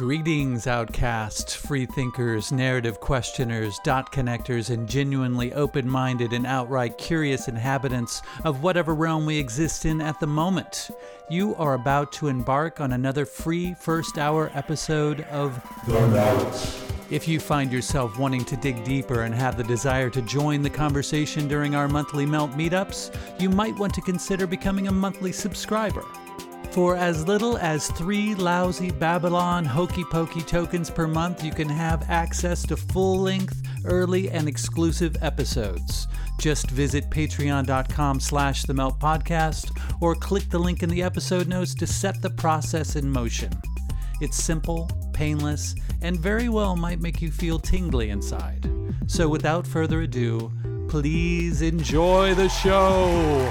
Greetings, outcasts, free thinkers, narrative questioners, dot connectors, and genuinely open-minded and outright curious inhabitants of whatever realm we exist in at the moment. You are about to embark on another free first-hour episode of The Melt. If you find yourself wanting to dig deeper and have the desire to join the conversation during our monthly Melt meetups, you might want to consider becoming a monthly subscriber. For as little as 3 lousy Babylon hokey pokey tokens per month, you can have access to full-length, early, and exclusive episodes. Just visit patreon.com/themeltpodcast or click the link in the episode notes to set the process in motion. It's simple, painless, and very well might make you feel tingly inside. So without further ado, please enjoy the show!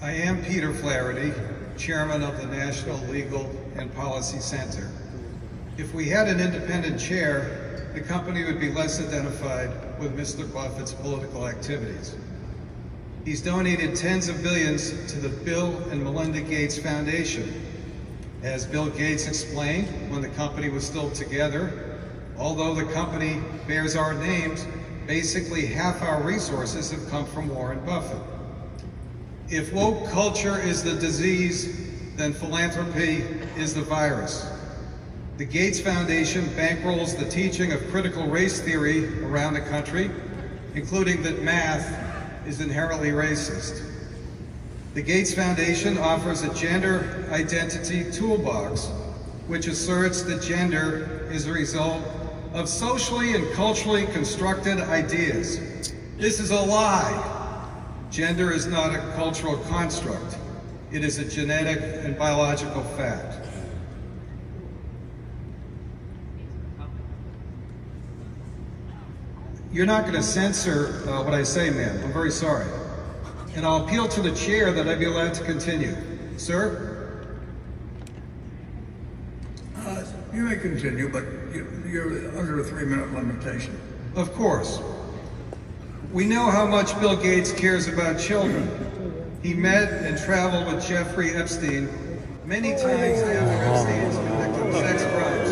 I am Peter Flaherty, Chairman of the National Legal and Policy Center. If we had an independent chair, the company would be less identified with Mr. Buffett's political activities. He's donated tens of billions to the Bill and Melinda Gates Foundation. As Bill Gates explained when the company was still together, although the company bears our names, basically half our resources have come from Warren Buffett. If woke culture is the disease, then philanthropy is the virus. The Gates Foundation bankrolls the teaching of critical race theory around the country, including that math is inherently racist. The Gates Foundation offers a gender identity toolbox, which asserts that gender is a result of socially and culturally constructed ideas. This is a lie. Gender is not a cultural construct. It is a genetic and biological fact. You're not going to censor what I say, ma'am. I'm very sorry. And I'll appeal to the chair that I be allowed to continue. Sir? You may continue, but you're under a 3-minute limitation. Of course. We know how much Bill Gates cares about children. He met and traveled with Jeffrey Epstein many times after Epstein's convicted sex crimes.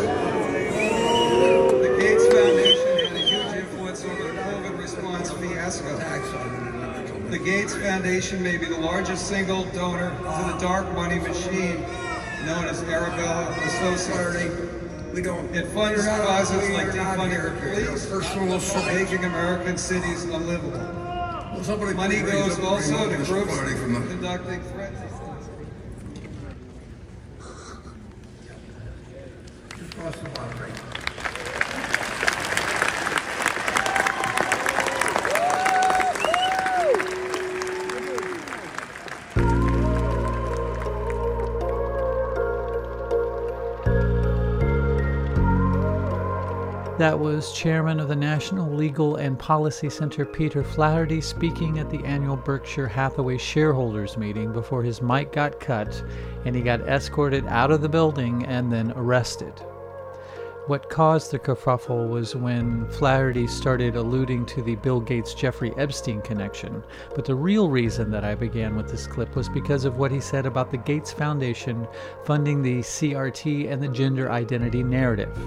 The Gates Foundation had a huge influence over the COVID response fiasco. The Gates Foundation may be the largest single donor to the dark money machine known as Arabella Associates. It funds causes like defunding the police and making American cities unlivable. Money goes also to groups conducting forensic science. That was Chairman of the National Legal and Policy Center, Peter Flaherty, speaking at the annual Berkshire Hathaway shareholders meeting before his mic got cut and he got escorted out of the building and then arrested. What caused the kerfuffle was when Flaherty started alluding to the Bill Gates-Jeffrey Epstein connection. But the real reason that I began with this clip was because of what he said about the Gates Foundation funding the CRT and the gender identity narrative.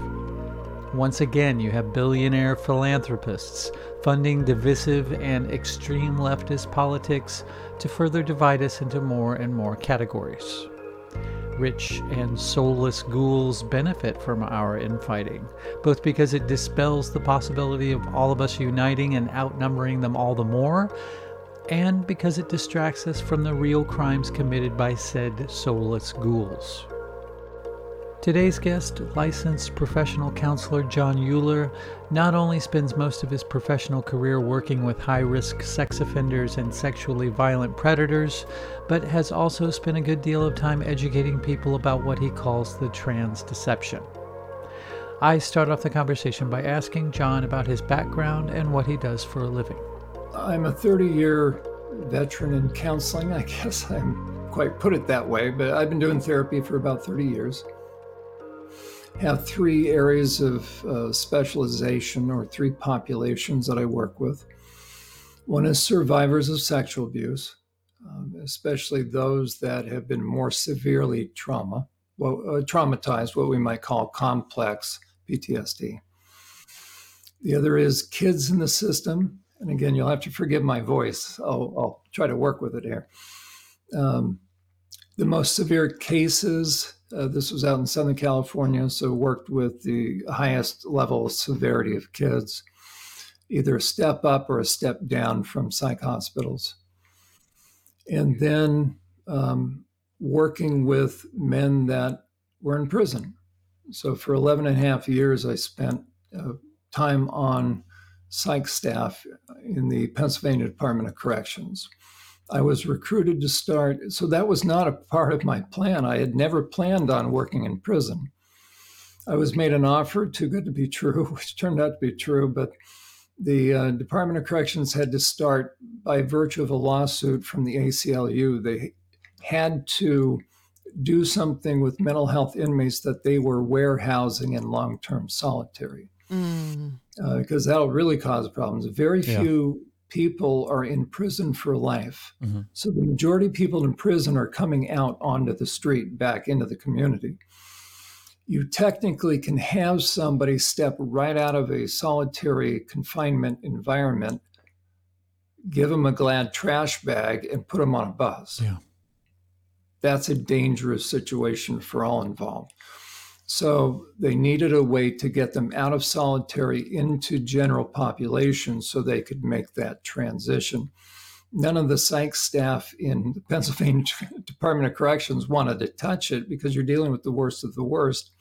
Once again, you have billionaire philanthropists funding divisive and extreme leftist politics to further divide us into more and more categories. Rich and soulless ghouls benefit from our infighting, both because it dispels the possibility of all of us uniting and outnumbering them all the more, and because it distracts us from the real crimes committed by said soulless ghouls. Today's guest, licensed professional counselor Jon Uhler, not only spends most of his professional career working with high-risk sex offenders and sexually violent predators, but has also spent a good deal of time educating people about what he calls the trans deception. I start off the conversation by asking Jon about his background and what he does for a living. I'm a 30-year veteran in counseling. I guess I'm quite put it that way, but I've been doing therapy for about 30 years. Have three areas of specialization or three populations that I work with. One is survivors of sexual abuse, especially those that have been more severely traumatized, what we might call complex PTSD. The other is kids in the system. And again, you'll have to forgive my voice. I'll try to work with it here. The most severe cases, this was out in Southern California, so worked with the highest level of severity of kids, either a step up or a step down from psych hospitals. And then working with men that were in prison. So for 11 and a half years, I spent time on psych staff in the Pennsylvania Department of Corrections. I was recruited to start, so that was not a part of my plan. I had never planned on working in prison. I was made an offer, too good to be true, which turned out to be true, but the Department of Corrections had to start by virtue of a lawsuit from the ACLU. They had to do something with mental health inmates that they were warehousing in long-term solitary, because that'll really cause problems. Very few people are in prison for life. Mm-hmm. So the majority of people in prison are coming out onto the street, back into the community. You technically can have somebody step right out of a solitary confinement environment, give them a Glad trash bag, and put them on a bus. Yeah. That's a dangerous situation for all involved. So they needed a way to get them out of solitary into general population so they could make that transition. None of the psych staff in the Pennsylvania Department of Corrections wanted to touch it because you're dealing with the worst of the worst.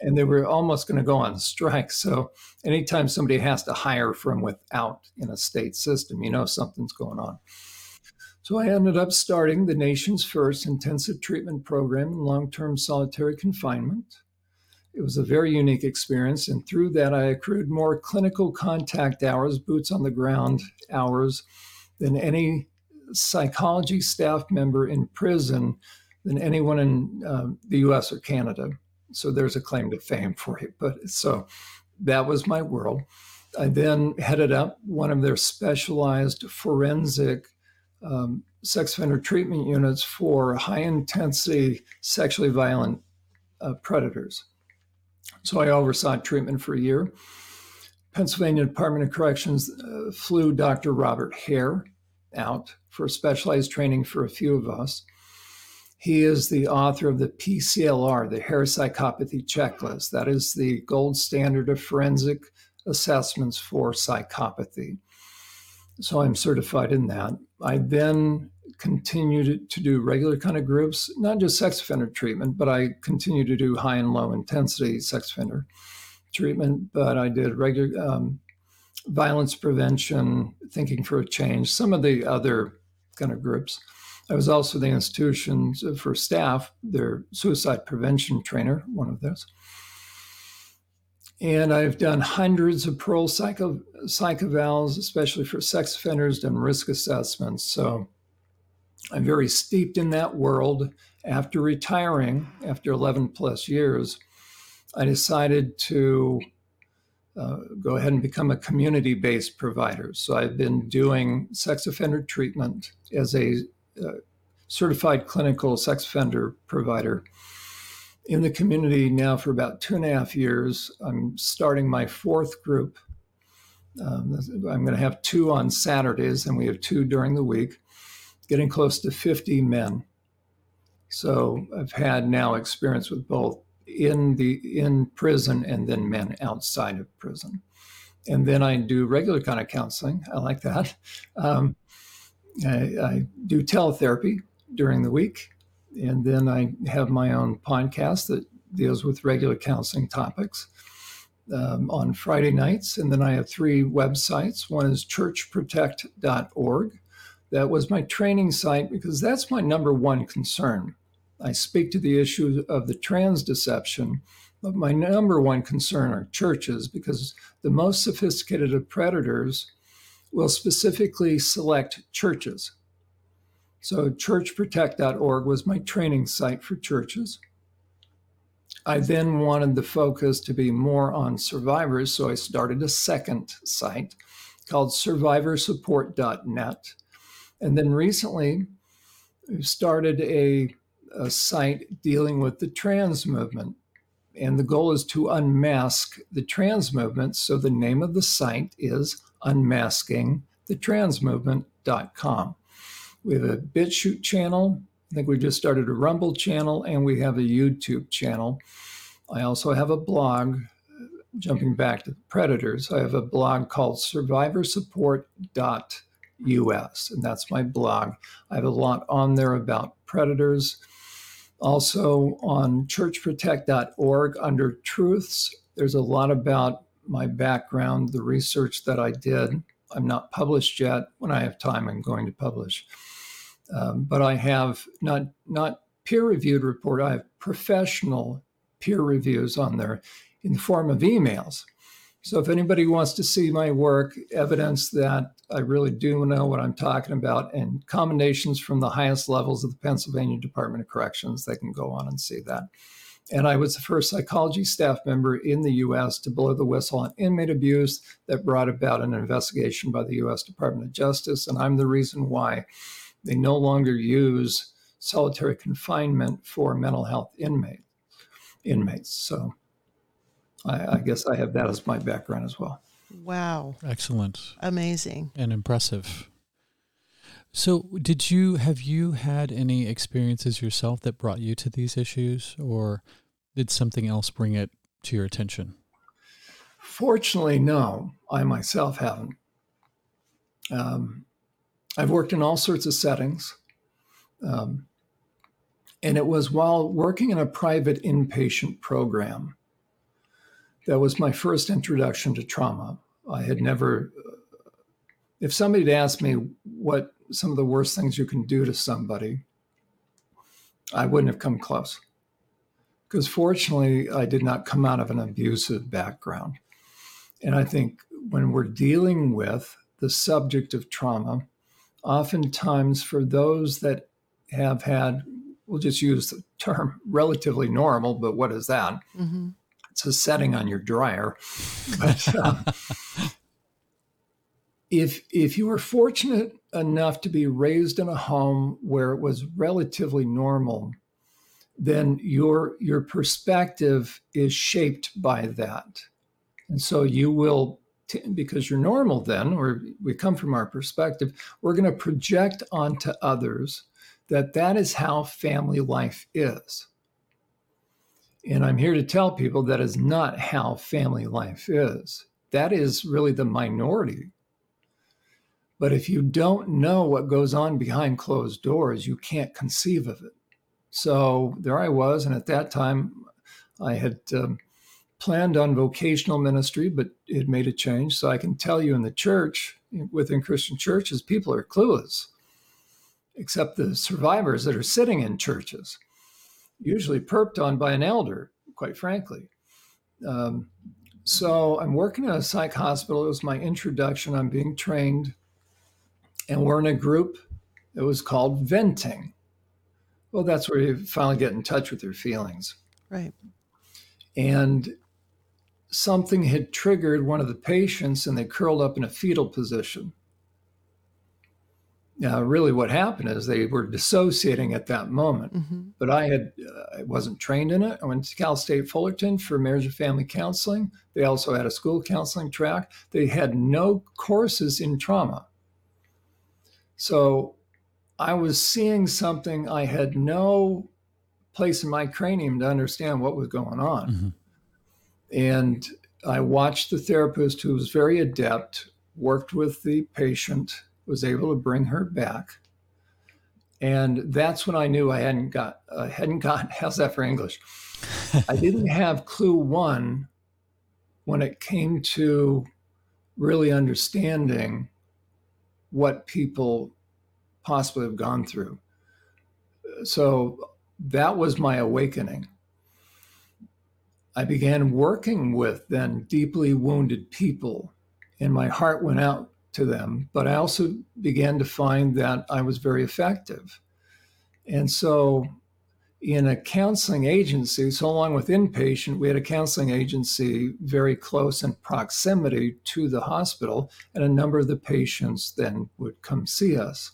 And they were almost going to go on strike. So anytime somebody has to hire from without in a state system, you know something's going on. So I ended up starting the nation's first intensive treatment program in long-term solitary confinement. It was a very unique experience, and through that I accrued more clinical contact hours, boots on the ground hours, than any psychology staff member in prison, than anyone in the US or Canada. So there's a claim to fame for you. But so that was my world. I then headed up one of their specialized forensic sex offender treatment units for high-intensity sexually violent predators. So I oversaw treatment for a year. Pennsylvania Department of Corrections flew Dr. Robert Hare out for specialized training for a few of us. He is the author of the PCLR, the Hare Psychopathy Checklist. That is the gold standard of forensic assessments for psychopathy. So I'm certified in that. I then continued to do regular kind of groups, not just sex offender treatment, but I continue to do high and low intensity sex offender treatment. But I did regular violence prevention, thinking for a change, some of the other kind of groups. I was also the institution's for staff, their suicide prevention trainer, one of those. And I've done hundreds of parole psych evals, especially for sex offenders, done risk assessments. So I'm very steeped in that world. After retiring, after 11 plus years, I decided to go ahead and become a community-based provider. So I've been doing sex offender treatment as a certified clinical sex offender provider in the community now for about 2.5 years. I'm starting my fourth group. I'm going to have 2 on Saturdays, and we have 2 during the week, getting close to 50 men. So I've had now experience with both in prison and then men outside of prison. And then I do regular kind of counseling. I like that. I do teletherapy during the week. And then I have my own podcast that deals with regular counseling topics on Friday nights. And then I have 3 websites. One is churchprotect.org. That was my training site because that's my number one concern. I speak to the issue of the trans deception, but my number one concern are churches, because the most sophisticated of predators will specifically select churches. So churchprotect.org was my training site for churches. I then wanted the focus to be more on survivors, so I started a second site called survivorsupport.net. And then recently, we started a site dealing with the trans movement. And the goal is to unmask the trans movement. So the name of the site is unmaskingthetransmovement.com. We have a BitChute channel. I think we just started a Rumble channel, and we have a YouTube channel. I also have a blog, jumping back to the predators. I have a blog called survivorsupport.us, and that's my blog. I have a lot on there about predators. Also on churchprotect.org under Truths, there's a lot about my background, the research that I did. I'm not published yet. When I have time, I'm going to publish. But I have not peer-reviewed report. I have professional peer reviews on there in the form of emails. So if anybody wants to see my work, evidence that I really do know what I'm talking about, and commendations from the highest levels of the Pennsylvania Department of Corrections, they can go on and see that. And I was the first psychology staff member in the U.S. to blow the whistle on inmate abuse that brought about an investigation by the U.S. Department of Justice. And I'm the reason why they no longer use solitary confinement for mental health inmates. So I guess I have that as my background as well. Wow. Excellent. Amazing. And impressive. So have you had any experiences yourself that brought you to these issues, or did something else bring it to your attention? Fortunately, no, I myself haven't. I've worked in all sorts of settings. And it was while working in a private inpatient program. That was my first introduction to trauma. I had never, if somebody had asked me what some of the worst things you can do to somebody, I wouldn't have come close. Because fortunately, I did not come out of an abusive background. And I think when we're dealing with the subject of trauma, oftentimes for those that have had, we'll just use the term relatively normal, but what is that? Mm-hmm. It's a setting on your dryer. But if you were fortunate enough to be raised in a home where it was relatively normal, then your perspective is shaped by that. And so you will, because you're normal then, or we come from our perspective, we're going to project onto others that is how family life is. And I'm here to tell people that is not how family life is. That is really the minority. But if you don't know what goes on behind closed doors, you can't conceive of it. So there I was. And at that time, I had planned on vocational ministry, but it made a change. So I can tell you in the church, within Christian churches, people are clueless, except the survivors that are sitting in churches. Usually perped on by an elder, quite frankly. So I'm working at a psych hospital. It was my introduction. I'm being trained. And we're in a group that was called venting. Well, that's where you finally get in touch with your feelings. Right. and something had triggered one of the patients and they curled up in a fetal position. Now, really what happened is they were dissociating at that moment, mm-hmm. but I wasn't trained in it. I went to Cal State Fullerton for marriage and family counseling. They also had a school counseling track. They had no courses in trauma. So I was seeing something. I had no place in my cranium to understand what was going on. Mm-hmm. And I watched the therapist, who was very adept, worked with the patient, was able to bring her back. And that's when I knew I hadn't got, how's that for English? I didn't have clue one when it came to really understanding what people possibly have gone through. So that was my awakening. I began working with then deeply wounded people, and my heart went out to them, but I also began to find that I was very effective. And so in a counseling agency, so along with inpatient, we had a counseling agency very close in proximity to the hospital, and a number of the patients then would come see us.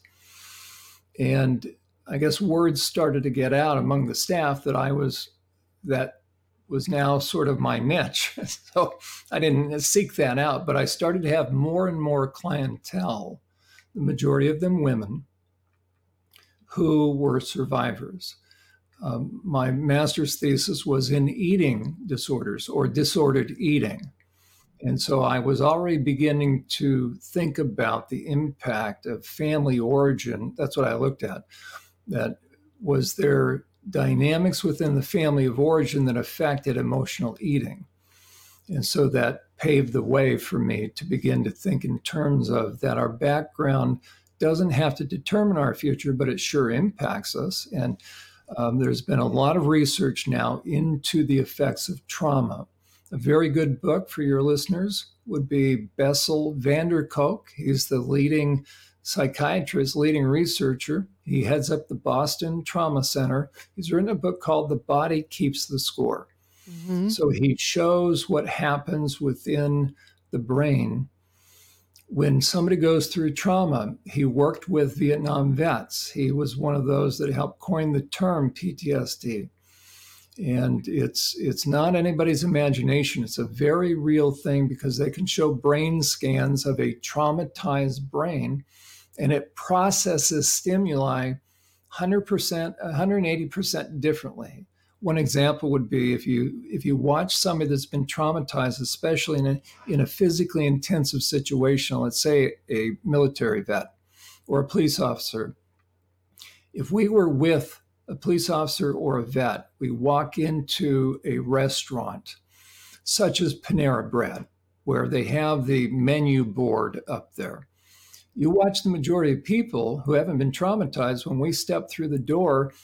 And I guess words started to get out among the staff that that was now sort of my niche. So I didn't seek that out, but I started to have more and more clientele, the majority of them women, who were survivors. My master's thesis was in eating disorders or disordered eating. And so I was already beginning to think about the impact of family origin. That's what I looked at. That was there dynamics within the family of origin that affected emotional eating. And so that paved the way for me to begin to think in terms of that our background doesn't have to determine our future, but it sure impacts us. And there's been a lot of research now into the effects of trauma. A very good book for your listeners would be Bessel van der Kolk. He's the leading psychiatrist, leading researcher. He heads up the Boston Trauma Center. He's written a book called The Body Keeps the Score. Mm-hmm. So he shows what happens within the brain when somebody goes through trauma. He worked with Vietnam vets. He was one of those that helped coin the term PTSD. And it's not anybody's imagination. It's a very real thing because they can show brain scans of a traumatized brain, and it processes stimuli 100%, 180% differently. One example would be if you watch somebody that's been traumatized, especially in a physically intensive situation, let's say a military vet or a police officer. If we were with a police officer or a vet, we walk into a restaurant such as Panera Bread, where they have the menu board up there. You watch the majority of people who haven't been traumatized, when we step through the door,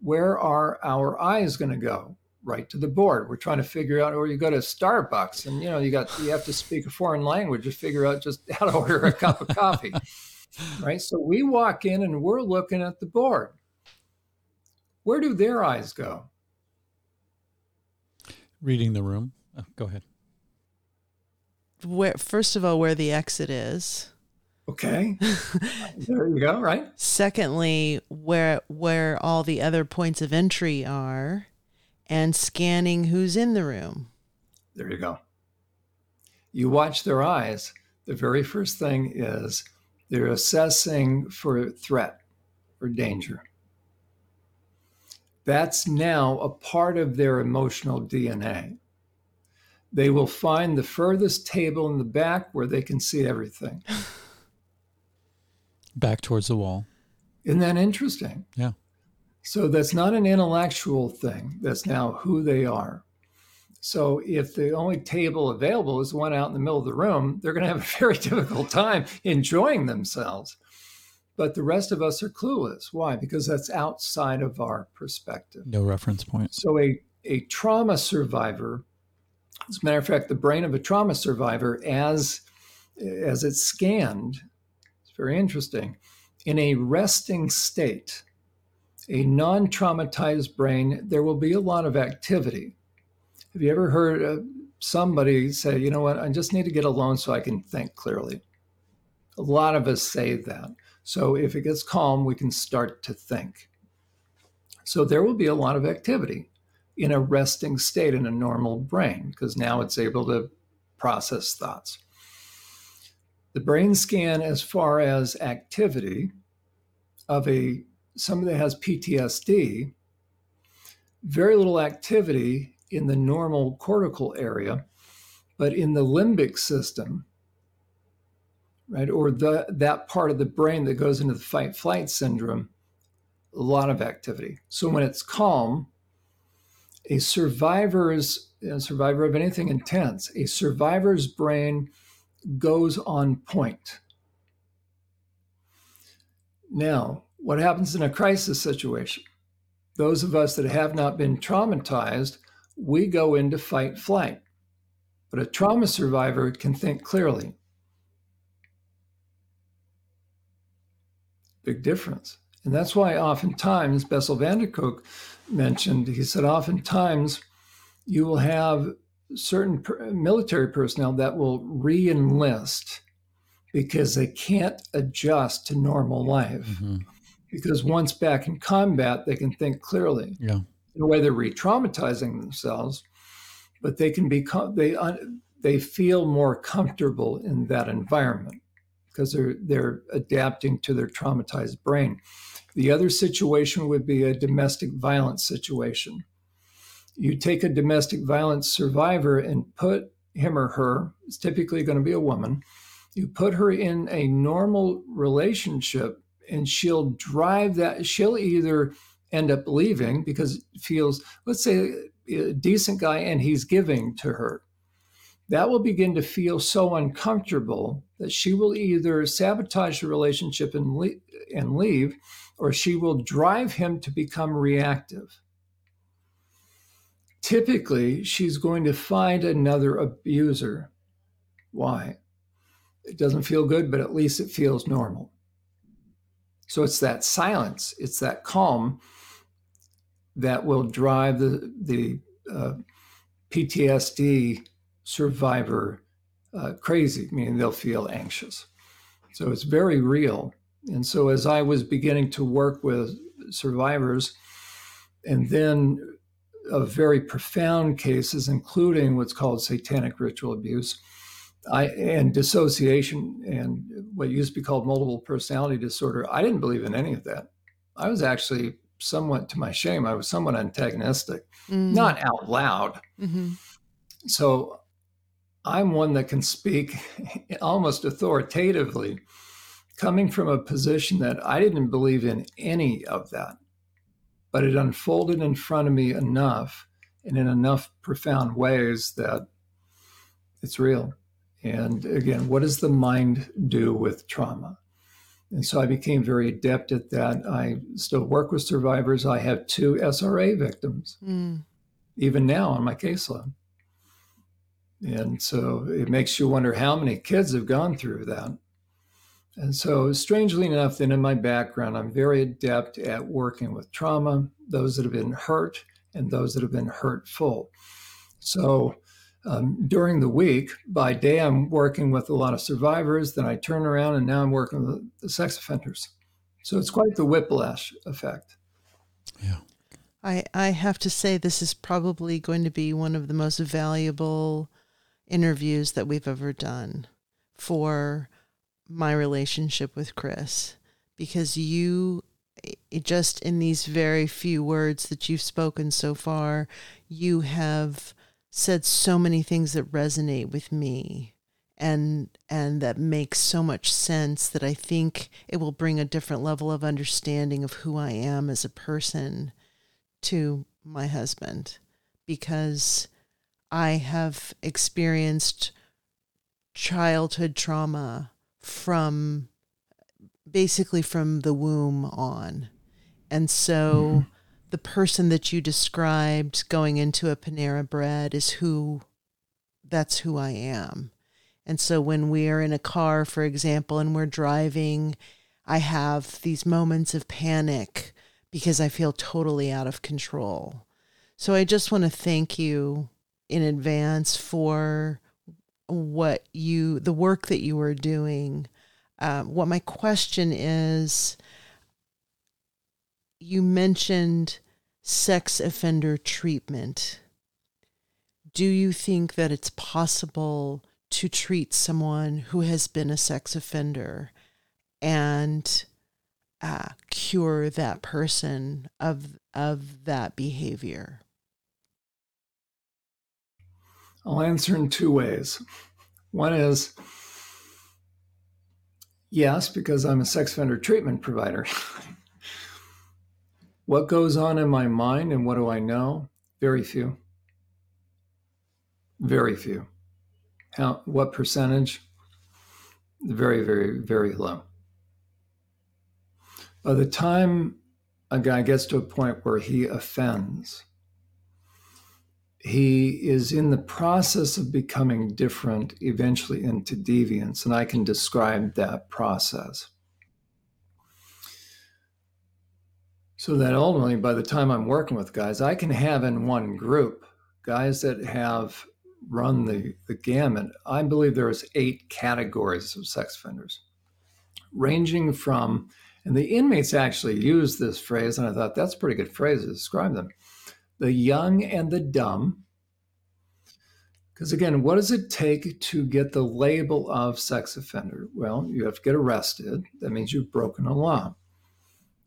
where are our eyes going to go? Right to the board. We're trying to figure out, or you go to Starbucks and you have to speak a foreign language to figure out just how to order a cup of coffee, right? So we walk in and we're looking at the board. Where do their eyes go? Reading the room. Oh, go ahead. First of all, where the exit is. Okay. There you go, right? Secondly, where all the other points of entry are, and scanning who's in the room. There you go. You watch their eyes. The very first thing is they're assessing for threat or danger. That's now a part of their emotional DNA. They will find the furthest table in the back where they can see everything. Back towards the wall. Isn't that interesting? Yeah. So that's not an intellectual thing. That's now who they are. So if the only table available is the one out in the middle of the room, they're going to have a very difficult time enjoying themselves. But the rest of us are clueless. Why? Because that's outside of our perspective. No reference point. So a trauma survivor, as a matter of fact, the brain of a trauma survivor, as it's scanned, it's very interesting, in a resting state, a non-traumatized brain, there will be a lot of activity. Have you ever heard somebody say, you know what, I just need to get alone so I can think clearly? A lot of us say that. So if it gets calm, we can start to think. So there will be a lot of activity in a resting state in a normal brain, because now it's able to process thoughts. The brain scan, as far as activity of somebody that has PTSD, very little activity in the normal cortical area, but in the limbic system, right, or that part of the brain that goes into the fight-flight syndrome, a lot of activity. So when it's calm, a survivor of anything intense, a survivor's brain goes on point. Now, what happens in a crisis situation? Those of us that have not been traumatized, we go into fight-flight. But a trauma survivor can think clearly. Big difference. And that's why oftentimes, Bessel van der Kolk mentioned, he said, oftentimes you will have certain military personnel that will re-enlist because they can't adjust to normal life. Mm-hmm. Because once back in combat, they can think clearly. Yeah. In a way, they're re-traumatizing themselves, but they can become, they feel more comfortable in that environment because they're adapting to their traumatized brain. The other situation would be a domestic violence situation. You take a domestic violence survivor and put him or her, it's typically going to be a woman, you put her in a normal relationship and she'll drive that, she'll either end up leaving because it feels, let's say a decent guy and he's giving to her. That will begin to feel so uncomfortable that she will either sabotage the relationship and leave, or she will drive him to become reactive. Typically, she's going to find another abuser. Why? It doesn't feel good, but at least it feels normal. So it's that silence, it's that calm that will drive the PTSD survivor crazy, meaning they'll feel anxious. So it's very real. And so as I was beginning to work with survivors, and then of very profound cases, including what's called satanic ritual abuse, and dissociation and what used to be called multiple personality disorder, I didn't believe in any of that. I was actually somewhat, to my shame, I was somewhat antagonistic, not out loud. Mm-hmm. So I'm one that can speak almost authoritatively, coming from a position that I didn't believe in any of that, but it unfolded in front of me enough and in enough profound ways that it's real. And again, what does the mind do with trauma? And so I became very adept at that. I still work with survivors. I have 2 SRA victims, even now on my caseload. And so it makes you wonder how many kids have gone through that. And so strangely enough, then in my background, I'm very adept at working with trauma, those that have been hurt and those that have been hurtful. So during the week, by day, I'm working with a lot of survivors, then I turn around and now I'm working with the sex offenders. So it's quite the whiplash effect. Yeah. I have to say this is probably going to be one of the most valuable interviews that we've ever done for my relationship with Chris, because just in these very few words that you've spoken so far, you have said so many things that resonate with me and that makes so much sense that I think it will bring a different level of understanding of who I am as a person to my husband, because I have experienced childhood trauma from basically from the womb on. And so the person that you described going into a Panera Bread is that's who I am. And so when we are in a car, for example, and we're driving, I have these moments of panic because I feel totally out of control. So I just want to thank you in advance for what you, the work that you are doing. What my question is, you mentioned sex offender treatment. Do you think that it's possible to treat someone who has been a sex offender and cure that person of that behavior? I'll answer in two ways. One is, yes, because I'm a sex offender treatment provider. What goes on in my mind and what do I know? Very few. Very few. How? What percentage? Very, very, very low. By the time a guy gets to a point where he offends, he is in the process of becoming different, eventually into deviance, and I can describe that process. So that ultimately, by the time I'm working with guys, I can have in one group guys that have run the gamut. I believe there is 8 categories of sex offenders, ranging from, and the inmates actually use this phrase, and I thought that's a pretty good phrase to describe them, the young and the dumb. Because again, what does it take to get the label of sex offender? Well, you have to get arrested. That means you've broken a law.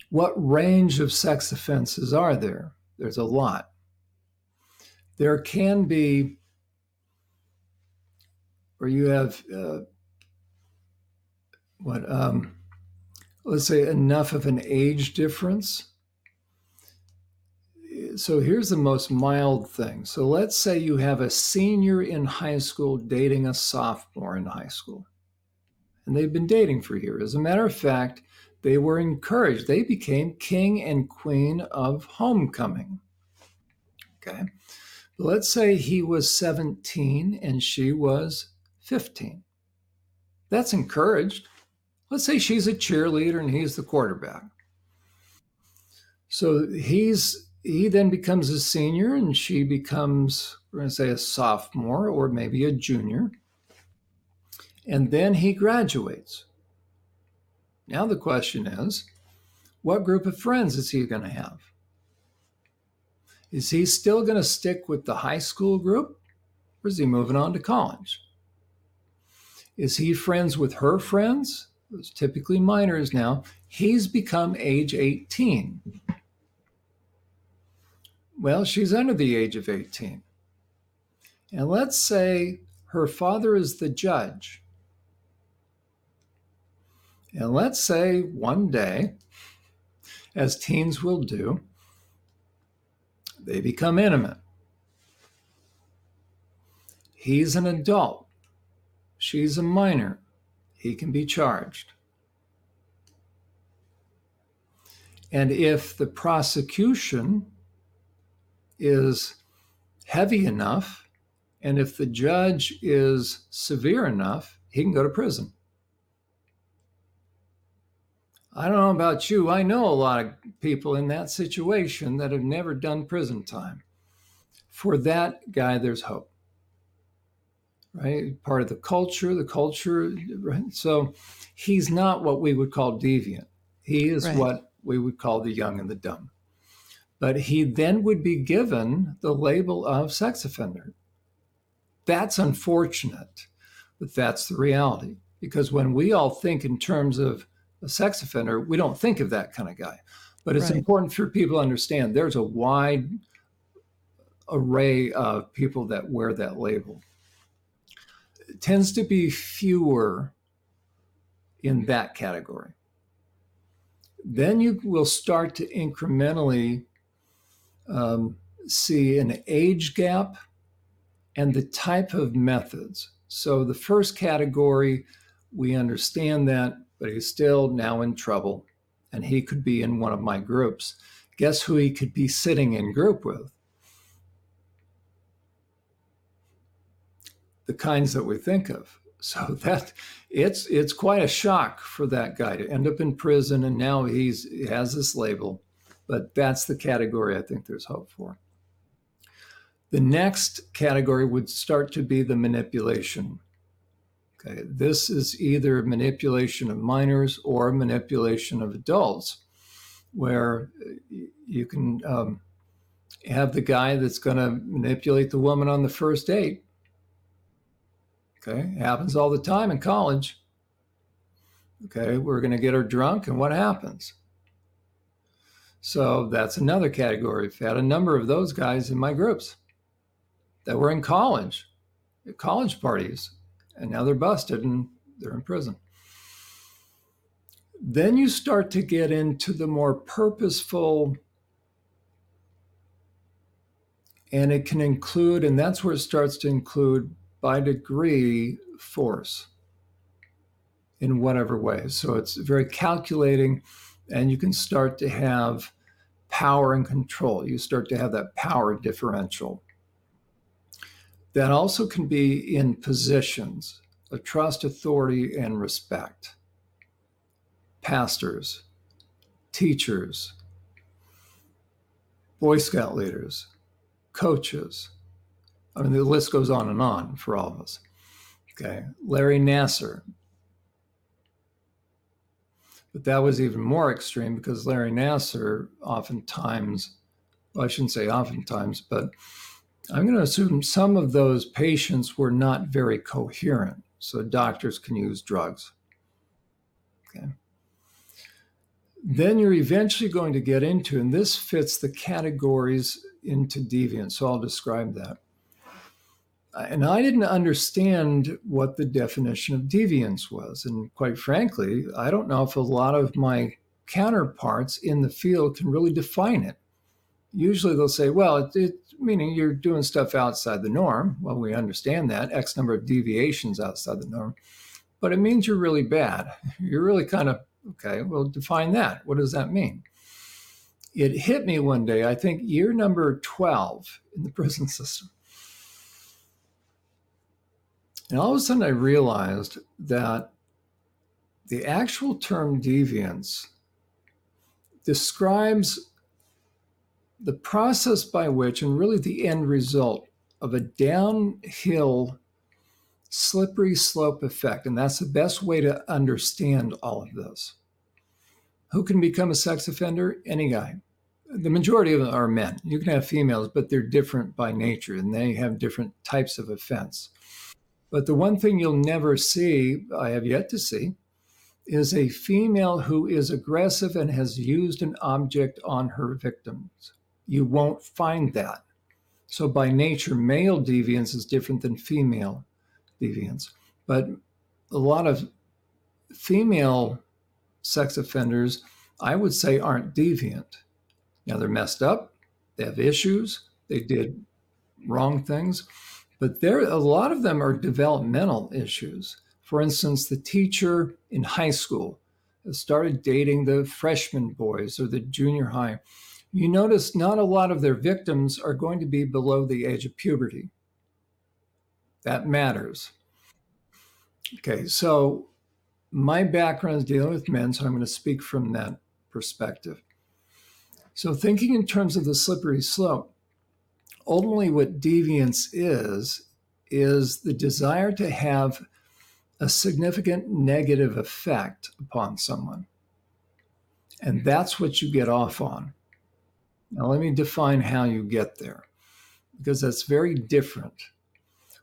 What range of sex offenses are there? There's a lot. There can be, or you have, let's say enough of an age difference. So here's the most mild thing. So let's say you have a senior in high school dating a sophomore in high school, and they've been dating for years. As a matter of fact, they were encouraged. They became king and queen of homecoming. Okay. But let's say he was 17 and she was 15. That's encouraged. Let's say she's a cheerleader and he's the quarterback. So he then becomes a senior and she becomes, we're going to say, a sophomore or maybe a junior. And then he graduates. Now the question is, what group of friends is he going to have? Is he still going to stick with the high school group, or is he moving on to college? Is he friends with her friends? It's typically minors now. He's become age 18. Well, she's under the age of 18. And let's say her father is the judge. And let's say one day, as teens will do, they become intimate. He's an adult. She's a minor. He can be charged. And if the prosecution is heavy enough, and if the judge is severe enough, he can go to prison. I don't know about you. I know a lot of people in that situation that have never done prison time. For that guy, there's hope. Right? Part of the culture, right? So he's not what we would call deviant. He is what we would call the young and the dumb. But he then would be given the label of sex offender. That's unfortunate, but that's the reality. Because when we all think in terms of a sex offender, we don't think of that kind of guy. But it's important for people to understand there's a wide array of people that wear that label. Tends to be fewer in that category. Then you will start to incrementally see an age gap and the type of methods. So the first category, we understand that, but he's still now in trouble and he could be in one of my groups. Guess who he could be sitting in group with? The kinds that we think of. So that it's quite a shock for that guy to end up in prison, and now he has this label, but that's the category I think there's hope for. The next category would start to be the manipulation. Okay, this is either manipulation of minors or manipulation of adults, where you can have the guy that's going to manipulate the woman on the first date. Okay, it happens all the time in college. Okay, we're going to get her drunk, and what happens? So that's another category. I've had a number of those guys in my groups that were in college, at college parties, and now they're busted and they're in prison. Then you start to get into the more purposeful, and it can include, and that's where it starts to include by degree force in whatever way. So it's very calculating, and you can start to have power and control. You start to have that power differential. That also can be in positions of trust, authority, and respect. Pastors, teachers, Boy Scout leaders, coaches. I mean, the list goes on and on for all of us. Okay, Larry Nassar. But that was even more extreme, because Larry Nassar oftentimes, well, I shouldn't say oftentimes, but I'm going to assume some of those patients were not very coherent, so doctors can use drugs. Okay. Then you're eventually going to get into, and this fits the categories into deviance, so I'll describe that. And I didn't understand what the definition of deviance was. And quite frankly, I don't know if a lot of my counterparts in the field can really define it. Usually they'll say, well, meaning you're doing stuff outside the norm. Well, we understand that, X number of deviations outside the norm. But it means you're really bad. You're really kind of, okay, well, define that. What does that mean? It hit me one day, I think year number 12 in the prison system. And all of a sudden I realized that the actual term deviance describes the process by which, and really the end result of, a downhill slippery slope effect. And that's the best way to understand all of this. Who can become a sex offender? Any guy. The majority of them are men. You can have females, but they're different by nature, and they have different types of offense. But the one thing you'll never see, I have yet to see, is a female who is aggressive and has used an object on her victims. You won't find that. So by nature, male deviance is different than female deviance. But a lot of female sex offenders, I would say, aren't deviant. Now, they're messed up, they have issues, they did wrong things. But a lot of them are developmental issues. For instance, the teacher in high school started dating the freshman boys or the junior high. You notice not a lot of their victims are going to be below the age of puberty. That matters. Okay, so my background is dealing with men, so I'm going to speak from that perspective. So thinking in terms of the slippery slope, ultimately, what deviance is the desire to have a significant negative effect upon someone. And that's what you get off on. Now, let me define how you get there, because that's very different.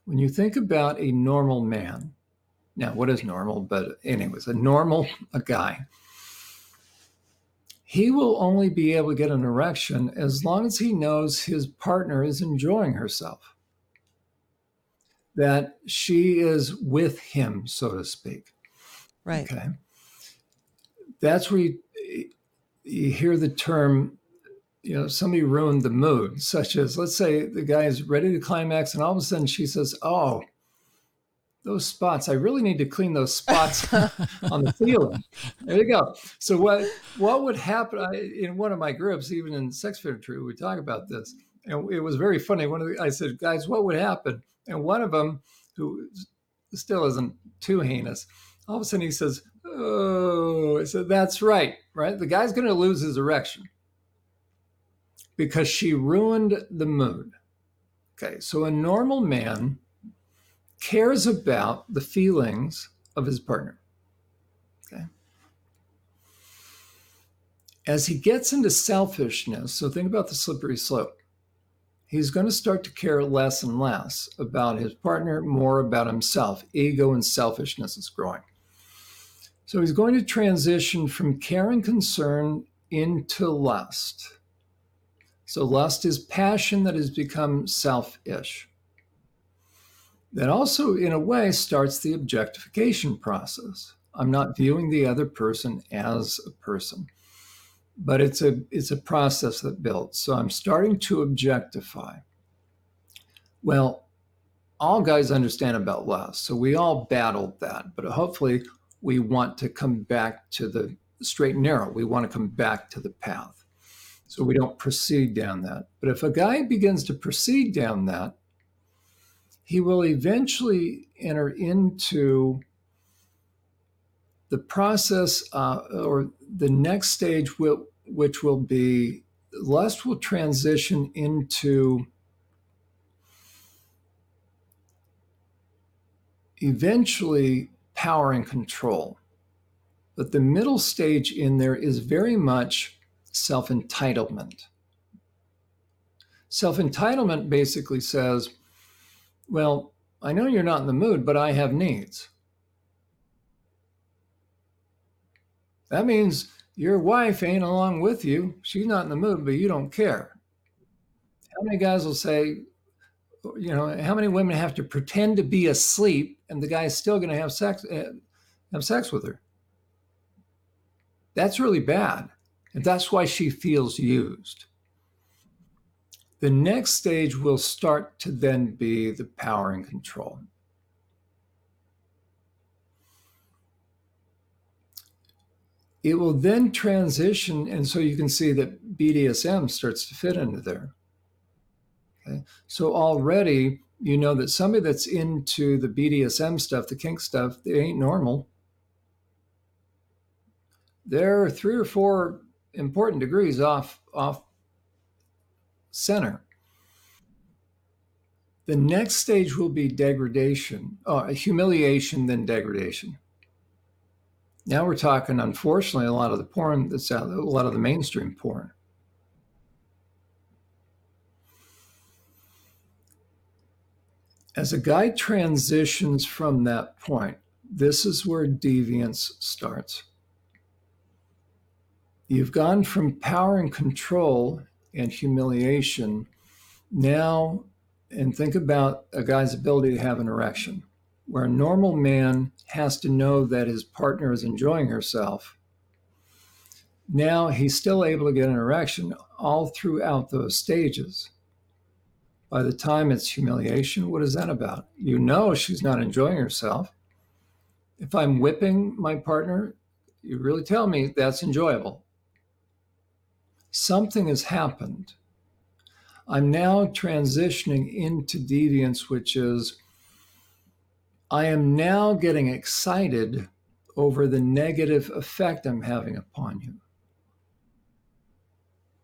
When you think about a normal man, now what is normal? But anyways, a guy, he will only be able to get an erection as long as he knows his partner is enjoying herself, that she is with him, so to speak. Right. Okay. That's where you hear the term, you know, somebody ruined the mood, such as, let's say the guy is ready to climax, and all of a sudden she says, oh, those spots, I really need to clean those spots on the ceiling. There you go. So what would happen in one of my groups, even in sex therapy, we talk about this, and it was very funny. I said, guys, what would happen? And one of them, who still isn't too heinous, all of a sudden he says, oh, I said, that's right? The guy's going to lose his erection because she ruined the mood. Okay, so a normal man cares about the feelings of his partner. Okay. As he gets into selfishness, so think about the slippery slope. He's going to start to care less and less about his partner, more about himself. Ego and selfishness is growing. So he's going to transition from care and concern into lust. So lust is passion that has become selfish. That also, in a way, starts the objectification process. I'm not viewing the other person as a person, but it's a process that builds. So I'm starting to objectify. Well, all guys understand about lust, so we all battled that, but hopefully we want to come back to the straight and narrow. We want to come back to the path. So we don't proceed down that. But if a guy begins to proceed down that, he will eventually enter into the process or the next stage, which will be lust will transition into eventually power and control. But the middle stage in there is very much self-entitlement. Self-entitlement basically says, well, I know you're not in the mood, but I have needs. That means your wife ain't along with you. She's not in the mood, but you don't care. How many guys will say, you know, how many women have to pretend to be asleep and the guy's still going to have sex with her? That's really bad. And that's why she feels used. The next stage will start to then be the power and control. It will then transition, and so you can see that BDSM starts to fit into there. Okay? So already, you know that somebody that's into the BDSM stuff, the kink stuff, they ain't normal. There are 3 or 4 important degrees off center. The next stage will be degradation, humiliation, then degradation. Now we're talking, unfortunately, a lot of the porn that's out, a lot of the mainstream porn. As a guy transitions from that point, this is where deviance starts. You've gone from power and control and humiliation now, and think about a guy's ability to have an erection, where a normal man has to know that his partner is enjoying herself. Now he's still able to get an erection all throughout those stages. By the time it's humiliation, what is that about? You know she's not enjoying herself. If I'm whipping my partner, you really tell me that's enjoyable. Something has happened. I'm now transitioning into deviance, which is I am now getting excited over the negative effect I'm having upon you.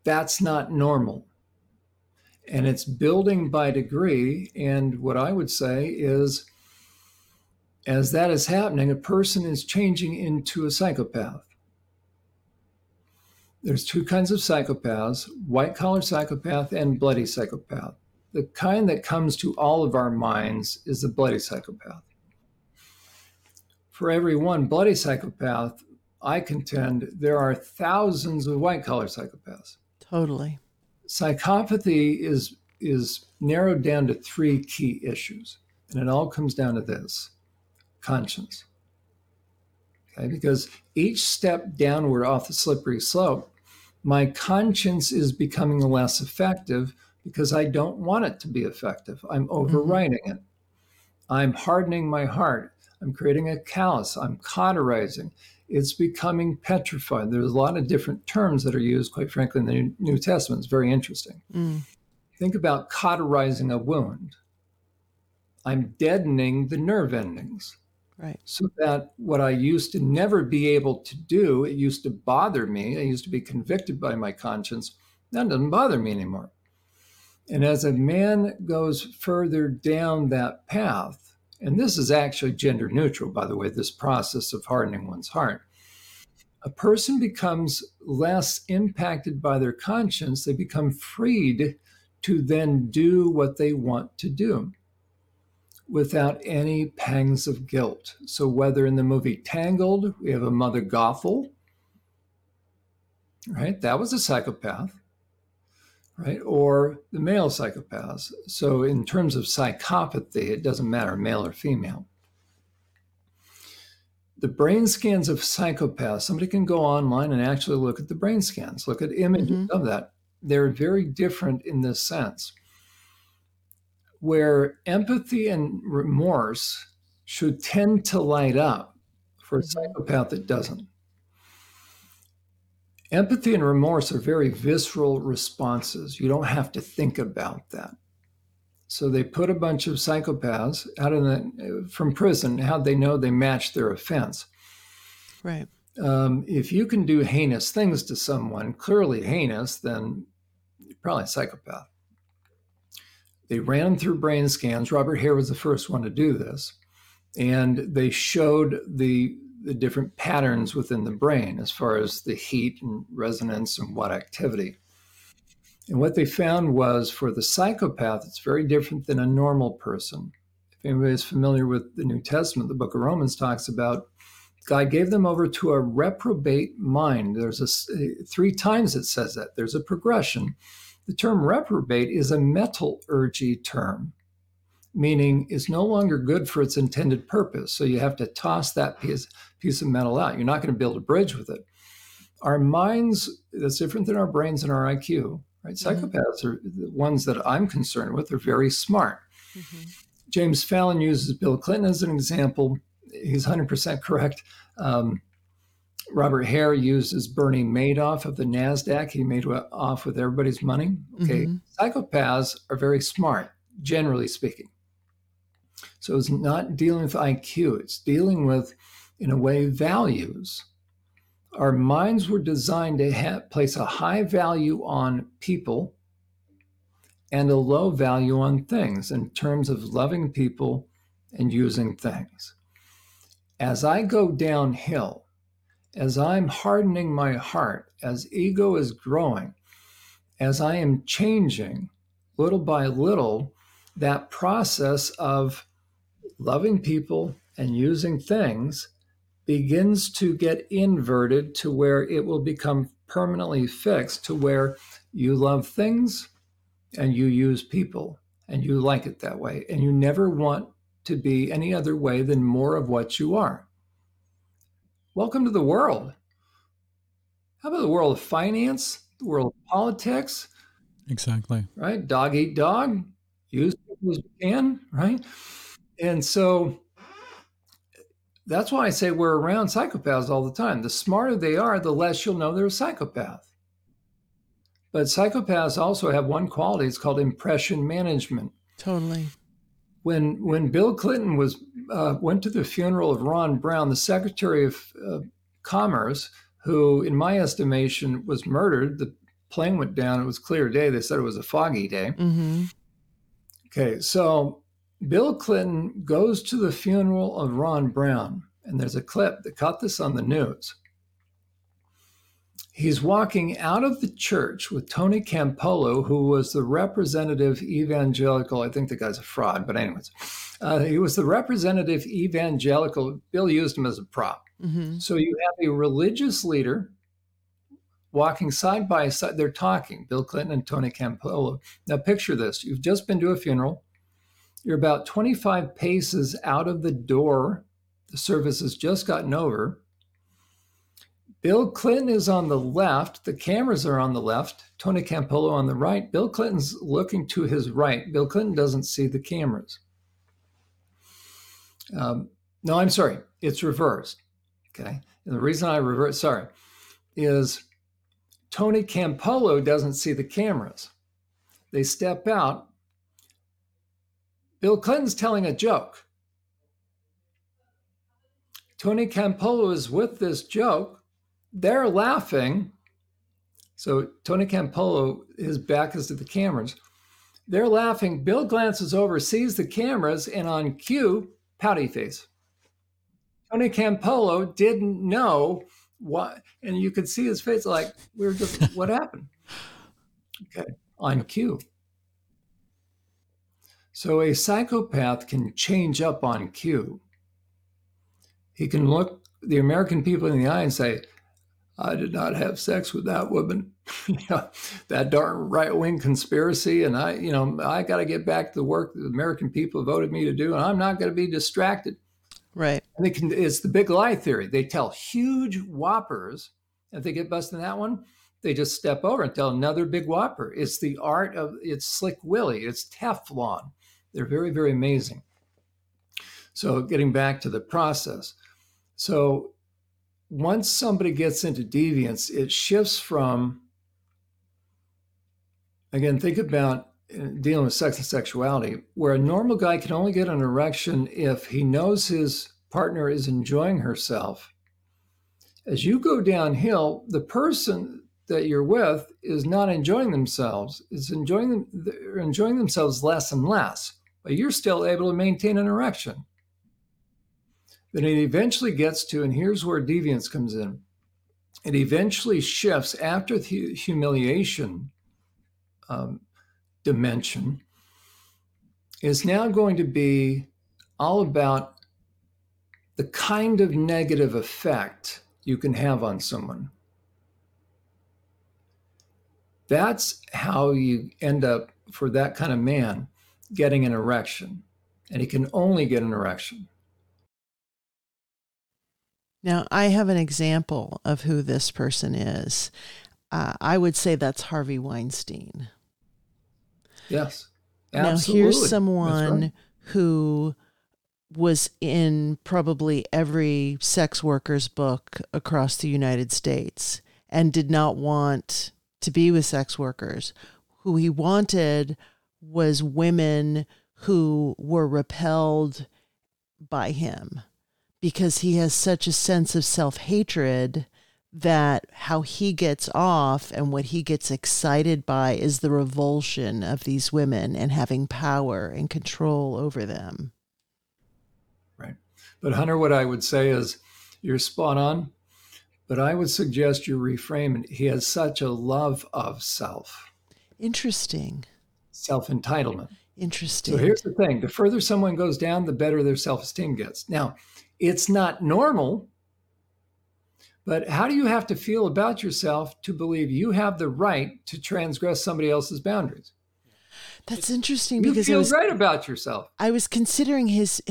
That's not normal. And it's building by degree. And what I would say is, as that is happening, a person is changing into a psychopath. There's 2 kinds of psychopaths, white-collar psychopath and bloody psychopath. The kind that comes to all of our minds is the bloody psychopath. For every one bloody psychopath, I contend there are thousands of white-collar psychopaths. Totally. Psychopathy is narrowed down to 3 key issues, and it all comes down to this: conscience. Okay? Because each step downward off the slippery slope, my conscience is becoming less effective because I don't want it to be effective. I'm overriding it. I'm hardening my heart. I'm creating a callus. I'm cauterizing. It's becoming petrified. There's a lot of different terms that are used, quite frankly, in the New Testament. It's very interesting. Think about cauterizing a wound. I'm deadening the nerve endings. Right. So that what I used to never be able to do, it used to bother me. I used to be convicted by my conscience. That doesn't bother me anymore. And as a man goes further down that path, and this is actually gender neutral, by the way, this process of hardening one's heart, a person becomes less impacted by their conscience. They become freed to then do what they want to do without any pangs of guilt. So whether in the movie Tangled, we have a Mother Gothel, right? That was a psychopath, right? Or the male psychopaths. So in terms of psychopathy, it doesn't matter male or female. The brain scans of psychopaths, somebody can go online and actually look at the brain scans, look at images of that. They're very different in this sense, where empathy and remorse should tend to light up for a psychopath that doesn't. Empathy and remorse are very visceral responses. You don't have to think about that. So they put a bunch of psychopaths out of from prison. How'd they know? They matched their offense. Right. If you can do heinous things to someone, clearly heinous, then you're probably a psychopath. They ran through brain scans. Robert Hare was the first one to do this. And they showed the different patterns within the brain as far as the heat and resonance and what activity. And what they found was for the psychopath, it's very different than a normal person. If anybody's familiar with the New Testament, the book of Romans talks about God gave them over to a reprobate mind. There's three times it says that. There's a progression. The term reprobate is a metalurgy term, meaning it's no longer good for its intended purpose. So you have to toss that piece of metal out. You're not going to build a bridge with it. Our minds, that's different than our brains and our IQ, right? Psychopaths are the ones that I'm concerned with. They're very smart. James Fallon uses Bill Clinton as an example. He's 100% correct. Robert Hare uses Bernie Madoff of the NASDAQ. He made off with everybody's money. Okay. Psychopaths are very smart, generally speaking. So it's not dealing with IQ. It's dealing with, in a way, values. Our minds were designed to place a high value on people and a low value on things in terms of loving people and using things. As I go downhill, as I'm hardening my heart, as ego is growing, as I am changing little by little, that process of loving people and using things begins to get inverted to where it will become permanently fixed to where you love things and you use people and you like it that way. And you never want to be any other way than more of what you are. Welcome to the world. How about the world of finance, the world of politics? Exactly. Right? Dog eat dog. Use people as you can, right? And so that's why I say we're around psychopaths all the time. The smarter they are, the less you'll know they're a psychopath. But psychopaths also have one quality. It's called impression management. Totally. When Bill Clinton went to the funeral of Ron Brown, the Secretary of Commerce, who, in my estimation, was murdered. The plane went down. It was a clear day. They said it was a foggy day. Okay, so Bill Clinton goes to the funeral of Ron Brown, and there's a clip that caught this on the news. He's walking out of the church with Tony Campolo, who was the representative evangelical. I think the guy's a fraud, but anyways, he was the representative evangelical. Bill used him as a prop. So you have a religious leader walking side by side. They're talking, Bill Clinton and Tony Campolo. Now picture this. You've just been to a funeral. You're about 25 paces out of the door. The service has just gotten over. Bill Clinton is on the left. The cameras are on the left. Tony Campolo on the right. Bill Clinton's looking to his right. Bill Clinton doesn't see the cameras. No, I'm sorry. It's reversed. Okay. And the reason I reversed, is Tony Campolo doesn't see the cameras. They step out. Bill Clinton's telling a joke. Tony Campolo is with this joke. They're laughing. So Tony Campolo, his back is to the cameras. They're laughing. Bill glances over, sees the cameras, and on cue, pouty face. Tony Campolo didn't know what, and you could see his face like, we were just, what happened? Okay, on cue. So a psychopath can change up on cue. He can look the American people in the eye and say, I did not have sex with that woman. That darn right-wing conspiracy. And I got to get back to the work that the American people voted me to do. And I'm not going to be distracted. Right. And they can, it's the big lie theory. They tell huge whoppers. If they get busted in that one, they just step over and tell another big whopper. It's the art of, it's Slick Willy. It's Teflon. They're very, very amazing. So getting back to the process. So once somebody gets into deviance, it shifts from, again, think about dealing with sex and sexuality, where a normal guy can only get an erection if he knows his partner is enjoying herself. As you go downhill, the person that you're with is not enjoying themselves. It's enjoying themselves less and less, but you're still able to maintain an erection. Then it eventually gets to, and here's where deviance comes in. It eventually shifts after the humiliation dimension is now going to be all about the kind of negative effect you can have on someone. That's how you end up, for that kind of man, getting an erection. And he can only get an erection. Now, I have an example of who this person is. I would say that's Harvey Weinstein. Yes, absolutely. Now, here's someone who was in probably every sex worker's book across the United States and did not want to be with sex workers. Who he wanted was women who were repelled by him, because he has such a sense of self-hatred that how he gets off and what he gets excited by is the revulsion of these women and having power and control over them. Right. But Hunter, what I would say is you're spot on, but I would suggest you reframe it. He has such a love of self. Interesting. Self-entitlement. Interesting. So here's the thing. The further someone goes down, the better their self-esteem gets. Now, it's not normal, but how do you have to feel about yourself to believe you have the right to transgress somebody else's boundaries? That's interesting, because you feel right about yourself. I was considering his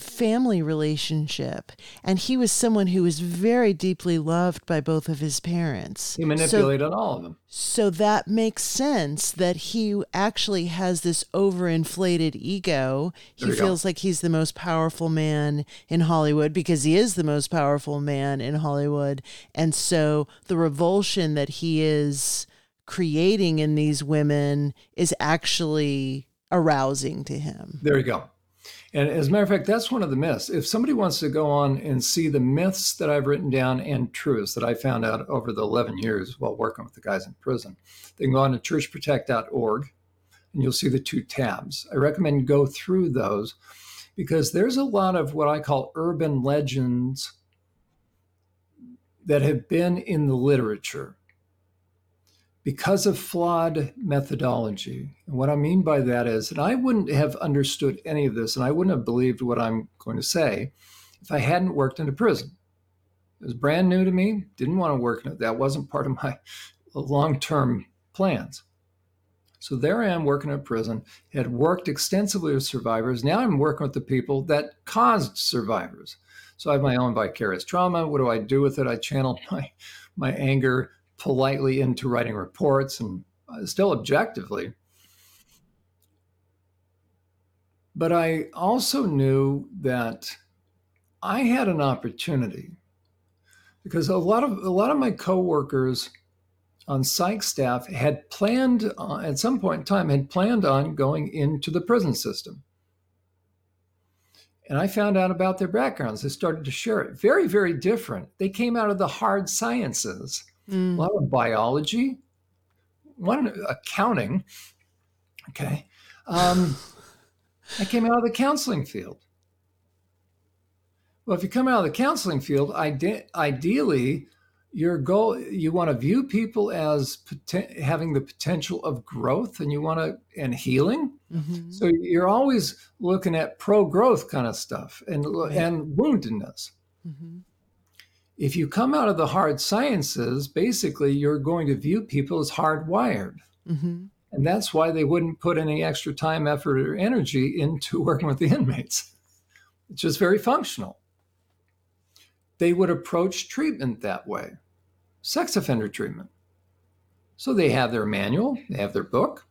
family relationship, and he was someone who was very deeply loved by both of his parents. He manipulated all of them. So that makes sense that he actually has this overinflated ego. He feels like he's the most powerful man in Hollywood, because he is the most powerful man in Hollywood. And so the revulsion that he is creating in these women is actually arousing to him. There you go. And as a matter of fact, that's one of the myths. If somebody wants to go on and see the myths that I've written down and truths that I found out over the 11 years while working with the guys in prison, they can go on to churchprotect.org and you'll see the two tabs. I recommend you go through those, because there's a lot of what I call urban legends that have been in the literature because of flawed methodology. And what I mean by that is, and I wouldn't have understood any of this, and I wouldn't have believed what I'm going to say if I hadn't worked in a prison. It was brand new to me, didn't want to work in it. That wasn't part of my long-term plans. So there I am working in a prison, had worked extensively with survivors. Now I'm working with the people that caused survivors. So I have my own vicarious trauma. What do I do with it? I channel my anger politely into writing reports, and still objectively. But I also knew that I had an opportunity, because a lot of my coworkers on psych staff had planned on, at some point in time, had planned on going into the prison system. And I found out about their backgrounds. They started to share it. Very, very different. They came out of the hard sciences. A lot of biology, one accounting, okay, I came out of the counseling field. Well, if you come out of the counseling field, ideally, your goal, you want to view people as having the potential of growth and you want to, and healing. Mm-hmm. So you're always looking at pro-growth kind of stuff and woundedness. Mm-hmm. If you come out of the hard sciences, basically you're going to view people as hardwired. Mm-hmm. And that's why they wouldn't put any extra time, effort, or energy into working with the inmates. It's just very functional. They would approach treatment that way. Sex offender treatment. So they have their manual, they have their book.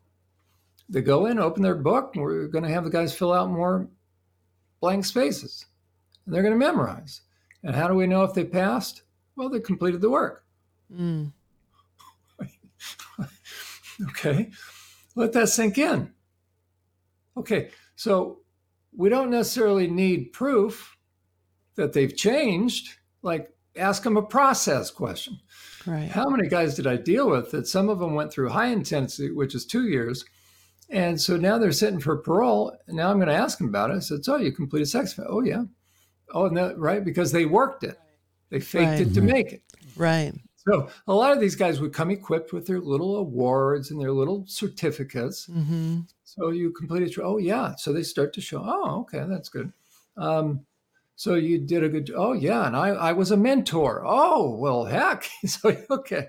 They go in, open their book, and we're going to have the guys fill out more blank spaces. And they're going to memorize. And how do we know if they passed? Well, they completed the work. Mm. Okay, let that sink in. Okay, so we don't necessarily need proof that they've changed. Like, ask them a process question. Right. How many guys did I deal with that some of them went through high intensity, which is 2 years, and so now they're sitting for parole, and now I'm going to ask them about it. I said, so you completed sex offense. Oh, yeah. Oh, no, right, because they worked it. They faked it to make it. Right. So a lot of these guys would come equipped with their little awards and their little certificates. Mm-hmm. So you completed, oh, yeah. So they start to show, oh, okay, that's good. So you did a good job. Oh, yeah, and I was a mentor. Oh, well, heck. So, okay.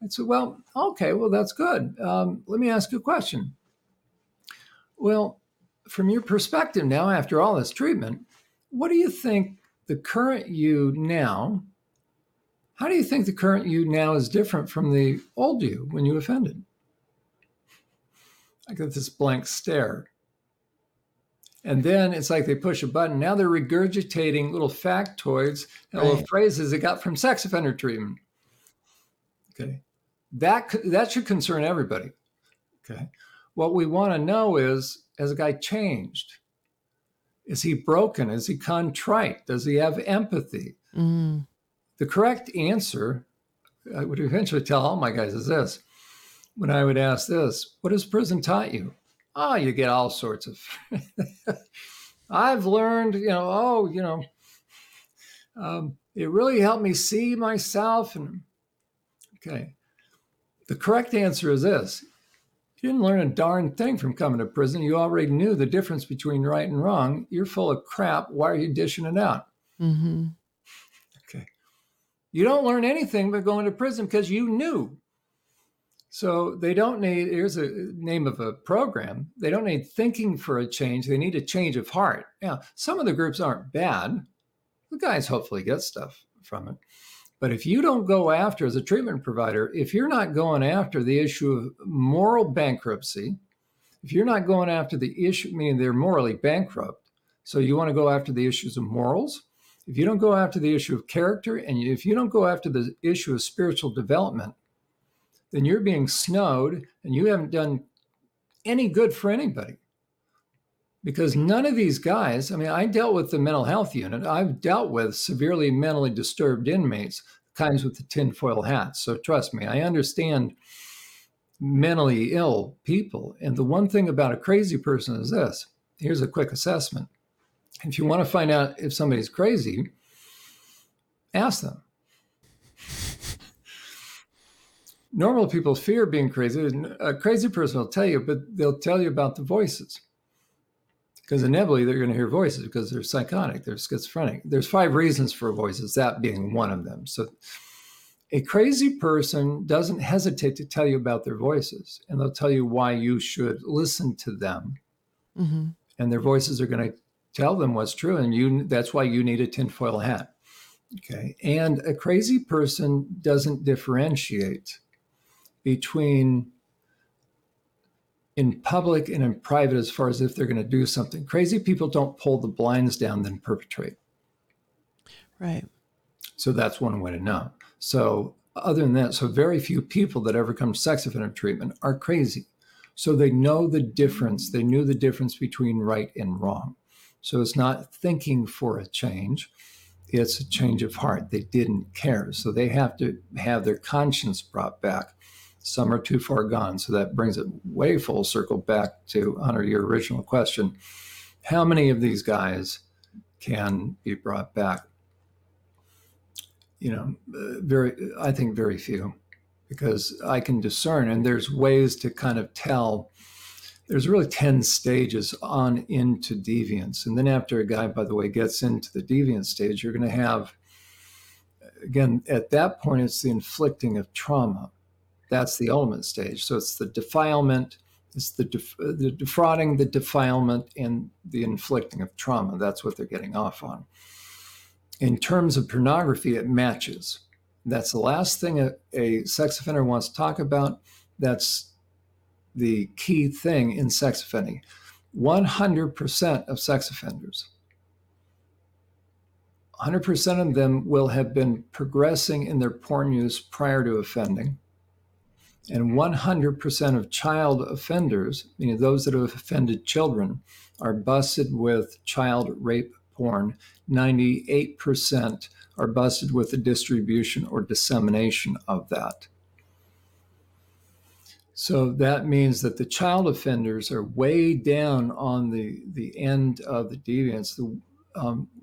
And so, well, okay, well, that's good. Let me ask you a question. Well, from your perspective now, after all this treatment, what do you think the current you now, how do you think the current you now is different from the old you when you offended? I got this blank stare. And then it's like they push a button. Now they're regurgitating little factoids and little phrases they got from sex offender treatment. Okay. That should concern everybody. Okay. What we want to know is, has a guy changed? Is he broken? Is he contrite? Does he have empathy? Mm. The correct answer, I would eventually tell all my guys, is this. When I would ask this, what has prison taught you? Oh, you get all sorts of, I've learned, it really helped me see myself. And okay, the correct answer is this. You didn't learn a darn thing from coming to prison. You already knew the difference between right and wrong. You're full of crap. Why are you dishing it out? Mm-hmm. Okay. You don't learn anything by going to prison because you knew. So they don't need, here's a name of a program. They don't need thinking for a change. They need a change of heart. Now, some of the groups aren't bad. The guys hopefully get stuff from it. But if you don't go after, as a treatment provider, if you're not going after the issue of moral bankruptcy, if you're not going after the issue, meaning they're morally bankrupt, so you want to go after the issues of morals, if you don't go after the issue of character, and if you don't go after the issue of spiritual development, then you're being snowed and you haven't done any good for anybody. Because none of these guys, I mean, I dealt with the mental health unit. I've dealt with severely mentally disturbed inmates, kinds with the tinfoil hats. So trust me, I understand mentally ill people. And the one thing about a crazy person is this. Here's a quick assessment. If you want to find out if somebody's crazy, ask them. Normal people fear being crazy. A crazy person will tell you, but they'll tell you about the voices. Because inevitably they're going to hear voices because they're psychotic, they're schizophrenic. There's 5 reasons for voices, that being one of them. So a crazy person doesn't hesitate to tell you about their voices, and they'll tell you why you should listen to them. Mm-hmm. And their voices are going to tell them what's true, and that's why you need a tinfoil hat. Okay. And a crazy person doesn't differentiate between in public and in private, as far as if they're going to do something. Crazy people don't pull the blinds down, then perpetrate. Right. So that's one way to know. So other than that, so very few people that ever come to sex offender treatment are crazy. So they know the difference. They knew the difference between right and wrong. So it's not thinking for a change. It's a change of heart. They didn't care. So they have to have their conscience brought back. some are too far gone. So that brings it way full circle back to, Hunter, your original question. How many of these guys can be brought back? You know, I think very few, because I can discern, and there's ways to kind of tell. There's really 10 stages on into deviance. And then after a guy, by the way, gets into the deviant stage, you're going to have, again, at that point, it's the inflicting of trauma. That's the element stage. So it's the defilement, it's the defrauding, the defilement, and the inflicting of trauma. That's what they're getting off on. In terms of pornography, it matches. That's the last thing a sex offender wants to talk about. That's the key thing in sex offending. 100% of sex offenders, 100% of them will have been progressing in their porn use prior to offending. And 100% of child offenders, meaning those that have offended children, are busted with child rape porn. 98% are busted with the distribution or dissemination of that. So that means that the child offenders are way down on the end of the deviance,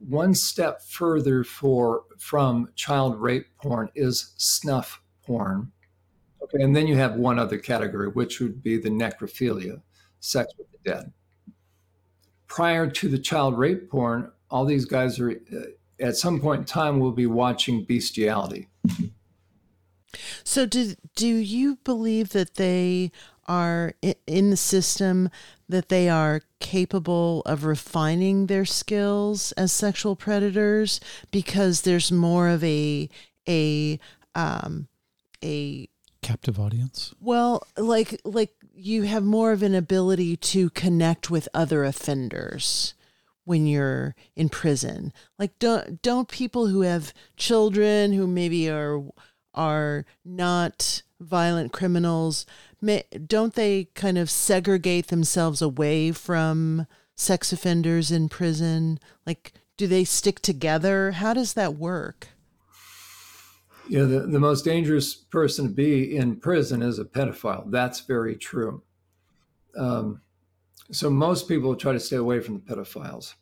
one step further from child rape porn is snuff porn. Okay, and then you have one other category, which would be the necrophilia, sex with the dead. Prior to the child rape porn, all these guys are, at some point in time, will be watching bestiality. So do you believe that they are in the system, that they are capable of refining their skills as sexual predators because there's more of a captive audience? Well, like you have more of an ability to connect with other offenders when you're in prison. Like don't people who have children who maybe are not violent criminals, don't they kind of segregate themselves away from sex offenders in prison? Like, do they stick together? How does that work? Yeah, the most dangerous person to be in prison is a pedophile. That's very true. So most people try to stay away from the pedophiles.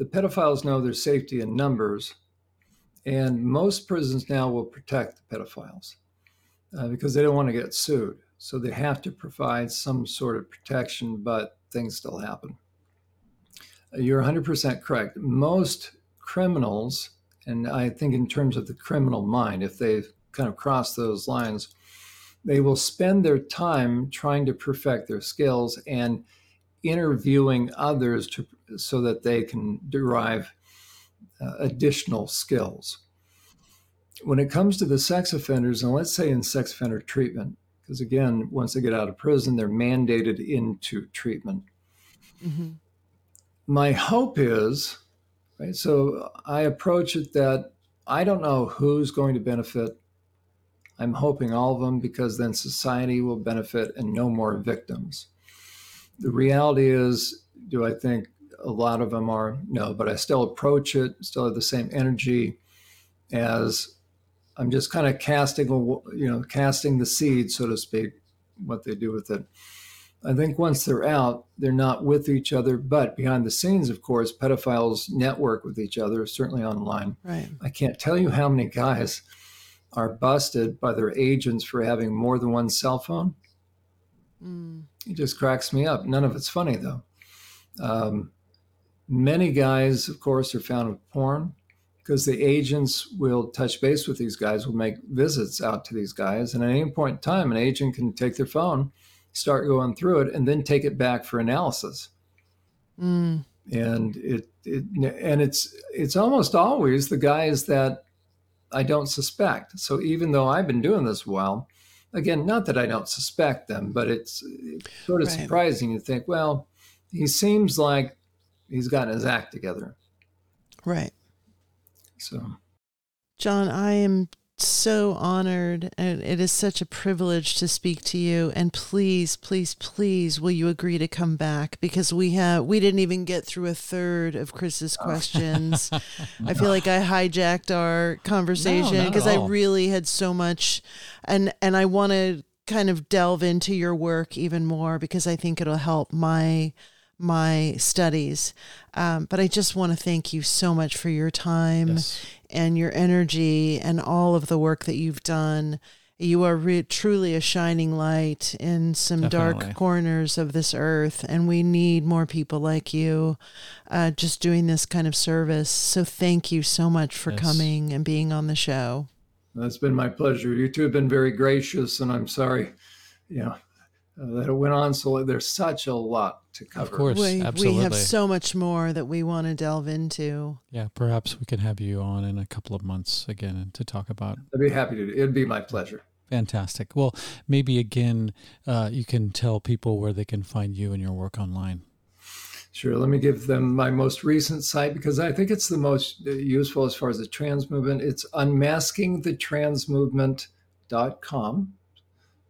The pedophiles know their safety in numbers, and most prisons now will protect the pedophiles because they don't want to get sued. So they have to provide some sort of protection, but things still happen. You're 100% correct. Most criminals, and I think in terms of the criminal mind, if they've kind of crossed those lines, they will spend their time trying to perfect their skills and interviewing others so that they can derive additional skills. When it comes to the sex offenders, and let's say in sex offender treatment, because again, once they get out of prison, they're mandated into treatment. Mm-hmm. My hope is, right, so I approach it that I don't know who's going to benefit. I'm hoping all of them, because then society will benefit and no more victims. The reality is, do I think a lot of them are? No, but I still approach it, still have the same energy, as I'm just kind of casting the seed, so to speak, what they do with it. I think once they're out, they're not with each other, but behind the scenes, of course, pedophiles network with each other, certainly online. Right. I can't tell you how many guys are busted by their agents for having more than one cell phone. Mm. It just cracks me up. None of it's funny, though. Many guys, of course, are found with porn because the agents will touch base with these guys, will make visits out to these guys. And at any point in time, an agent can take their phone, start going through it, and then take it back for analysis. Mm. And it's almost always the guys that I don't suspect. So even though I've been doing this a while, again, not that I don't suspect them, but it's sort of right. Surprising. You think, well, he seems like he's gotten his act together. Right. So, Jon, I am so honored, and it is such a privilege to speak to you. And please, please, please, will you agree to come back? Because we didn't even get through a third of Chris's questions. I feel like I hijacked our conversation because I really had so much, and I want to kind of delve into your work even more, because I think it'll help my studies. But I just want to thank you so much for your time Yes. and your energy and all of the work that you've done. You are truly a shining light in some Definitely. Dark corners of this earth, and we need more people like you just doing this kind of service. So thank you so much for Yes. coming and being on the show. That's been my pleasure. You two have been very gracious, and I'm sorry, that it went on so long. There's such a lot to cover. Of course, absolutely. We have so much more that we want to delve into. Yeah, perhaps we could have you on in a couple of months again to talk about. I'd be happy to. It'd be my pleasure. Fantastic. Well, maybe again, you can tell people where they can find you and your work online. Sure. Let me give them my most recent site, because I think it's the most useful as far as the trans movement. It's unmaskingthetransmovement.com.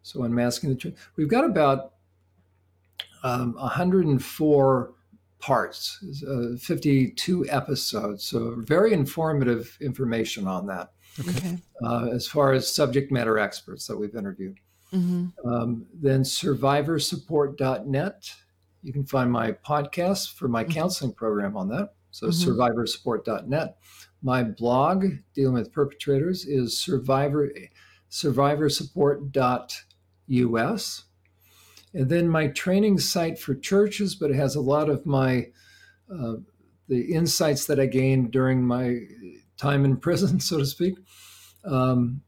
So unmasking the trans. We've got about 104 parts, 52 episodes. So very informative information on that. Okay. As far as subject matter experts that we've interviewed. Mm-hmm. Then survivorsupport.net. You can find my podcast for my counseling program on that. So survivorsupport.net. My blog, Dealing with Perpetrators, is survivorsupport.us. And then my training site for churches, but it has a lot of my the insights that I gained during my time in prison, so to speak,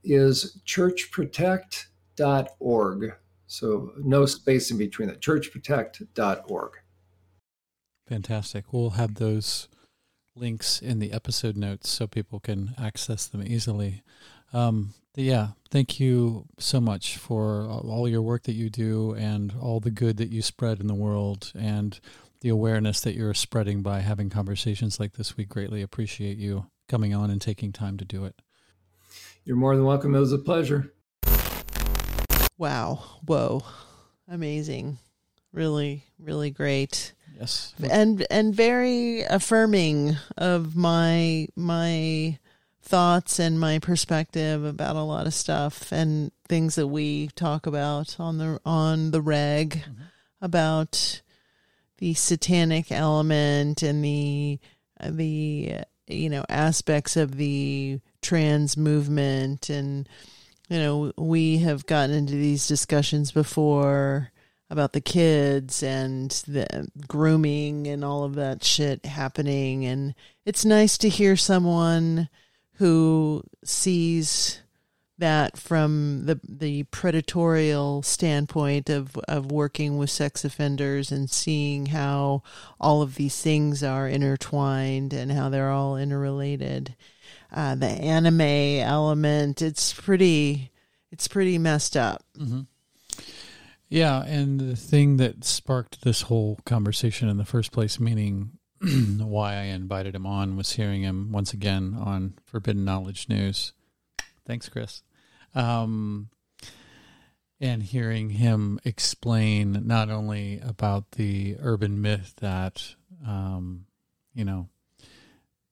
is churchprotect.org. So no space in between that. Churchprotect.org. Fantastic. We'll have those links in the episode notes so people can access them easily. Thank you so much for all your work that you do and all the good that you spread in the world and the awareness that you're spreading by having conversations like this. We greatly appreciate you coming on and taking time to do it. You're more than welcome. It was a pleasure. Wow. Whoa. Amazing. Really, really great. Yes. And very affirming of my thoughts and my perspective about a lot of stuff and things that we talk about on the reg about the satanic element and the aspects of the trans movement. And we have gotten into these discussions before about the kids and the grooming and all of that shit happening, and it's nice to hear someone who sees that from the predatorial standpoint of working with sex offenders and seeing how all of these things are intertwined and how they're all interrelated. The anime element, it's pretty messed up. Mm-hmm. Yeah, and the thing that sparked this whole conversation in the first place, meaning why I invited him on, was hearing him once again on Forbidden Knowledge News. Thanks, Chris. And hearing him explain not only about the urban myth that,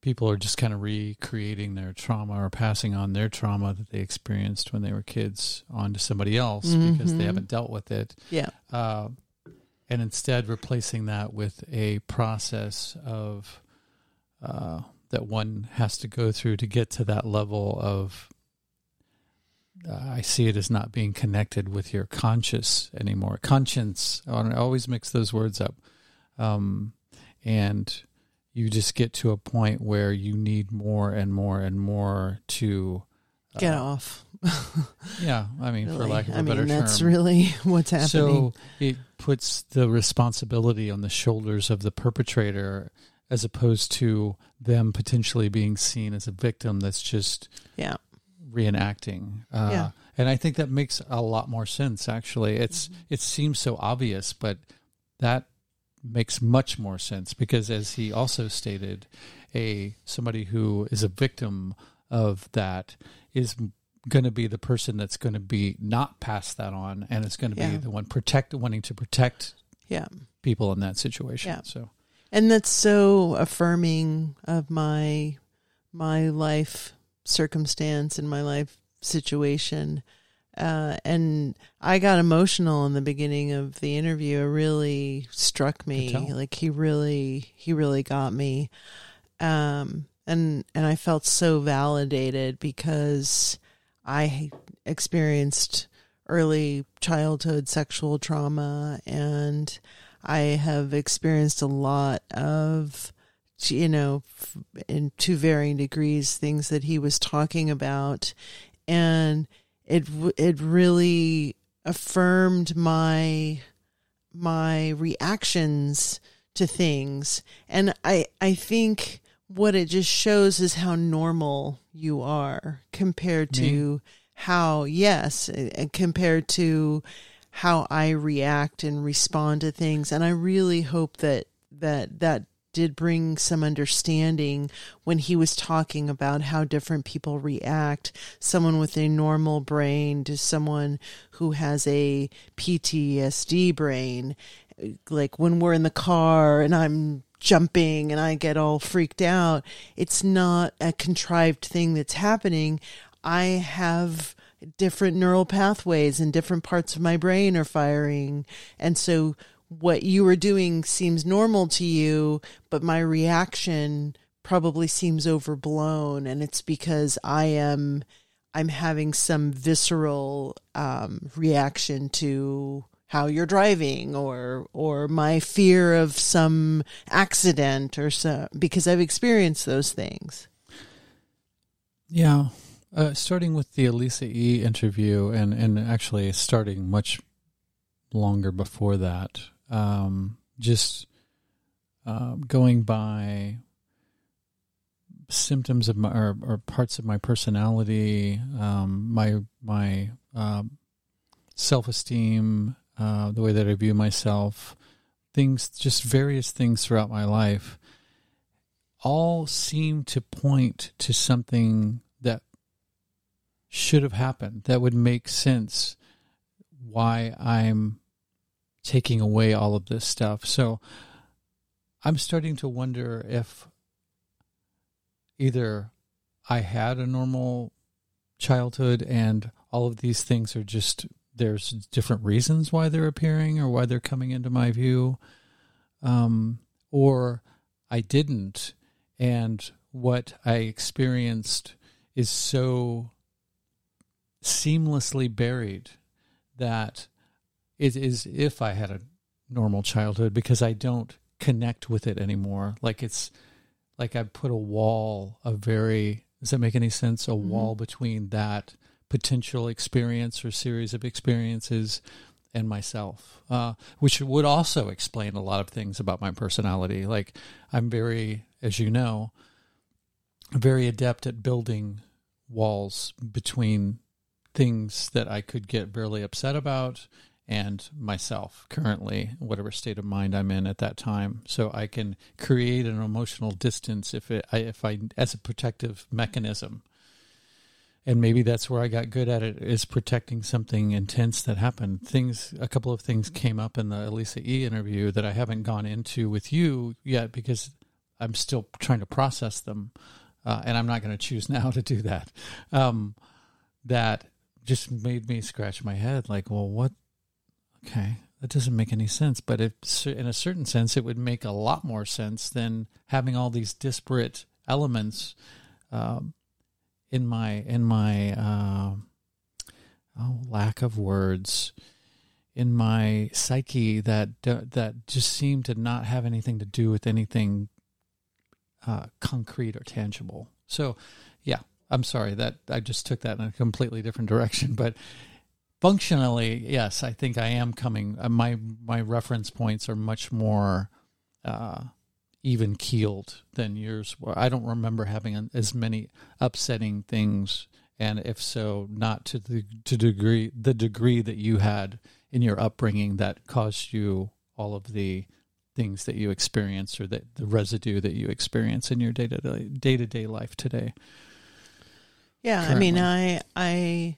people are just kind of recreating their trauma or passing on their trauma that they experienced when they were kids onto somebody else because they haven't dealt with it. Yeah. And instead replacing that with a process of that one has to go through to get to that level of, I see it as not being connected with your conscious anymore. Conscience. I always mix those words up. And you just get to a point where you need more and more and more to get off. Yeah, really? For lack of a better term. That's really what's happening. So it puts the responsibility on the shoulders of the perpetrator as opposed to them potentially being seen as a victim that's just reenacting. And I think that makes a lot more sense, actually. It seems so obvious, but that makes much more sense because, as he also stated, somebody who is a victim of that is going to be the person that's going to be not passed that on, and it's going to be the one wanting to protect people in that situation. Yeah. So, and that's so affirming of my life circumstance and my life situation. And I got emotional in the beginning of the interview. It really struck me. Like he really got me. And I felt so validated because I experienced early childhood sexual trauma, and I have experienced a lot of, you know, in to varying degrees, things that he was talking about. And it really affirmed my reactions to things. And I think what it just shows is how normal you are compared to how, compared to how I react and respond to things. And I really hope that did bring some understanding when he was talking about how different people react, someone with a normal brain to someone who has a PTSD brain. Like when we're in the car and I'm jumping and I get all freaked out, it's not a contrived thing that's happening. I have different neural pathways and different parts of my brain are firing. And so what you were doing seems normal to you, but my reaction probably seems overblown. And it's because I'm having some visceral reaction to how you're driving or my fear of some accident or so, because I've experienced those things. Yeah. Starting with the Elisa E interview and actually starting much longer before that, going by symptoms of my, or parts of my personality, my self-esteem, the way that I view myself, things, just various things throughout my life, all seem to point to something that should have happened, that would make sense why I'm taking away all of this stuff. So I'm starting to wonder if either I had a normal childhood and all of these things are just, there's different reasons why they're appearing or why they're coming into my view, or I didn't, and what I experienced is so seamlessly buried that it is if I had a normal childhood, because I don't connect with it anymore. Like it's like I put a wall, does that make any sense? A wall between that potential experience or series of experiences and myself, which would also explain a lot of things about my personality. Like I'm very, as you know, very adept at building walls between things that I could get barely upset about and myself currently, whatever state of mind I'm in at that time. So I can create an emotional distance if I as a protective mechanism. And maybe that's where I got good at it, is protecting something intense that happened. A couple of things came up in the Elisa E interview that I haven't gone into with you yet because I'm still trying to process them. And I'm not going to choose now to do that. That just made me scratch my head like, well, what? Okay, that doesn't make any sense. But in a certain sense, it would make a lot more sense than having all these disparate elements in my lack of words, in my psyche that just seemed to not have anything to do with anything concrete or tangible. So, yeah, I'm sorry that I just took that in a completely different direction. But functionally, yes, I think I am coming. My reference points are much more even keeled than yours were. I don't remember having as many upsetting things, and if so, not to the degree that you had in your upbringing that caused you all of the things that you experience, or that the residue that you experience in your day to day life today. Yeah, currently. I mean,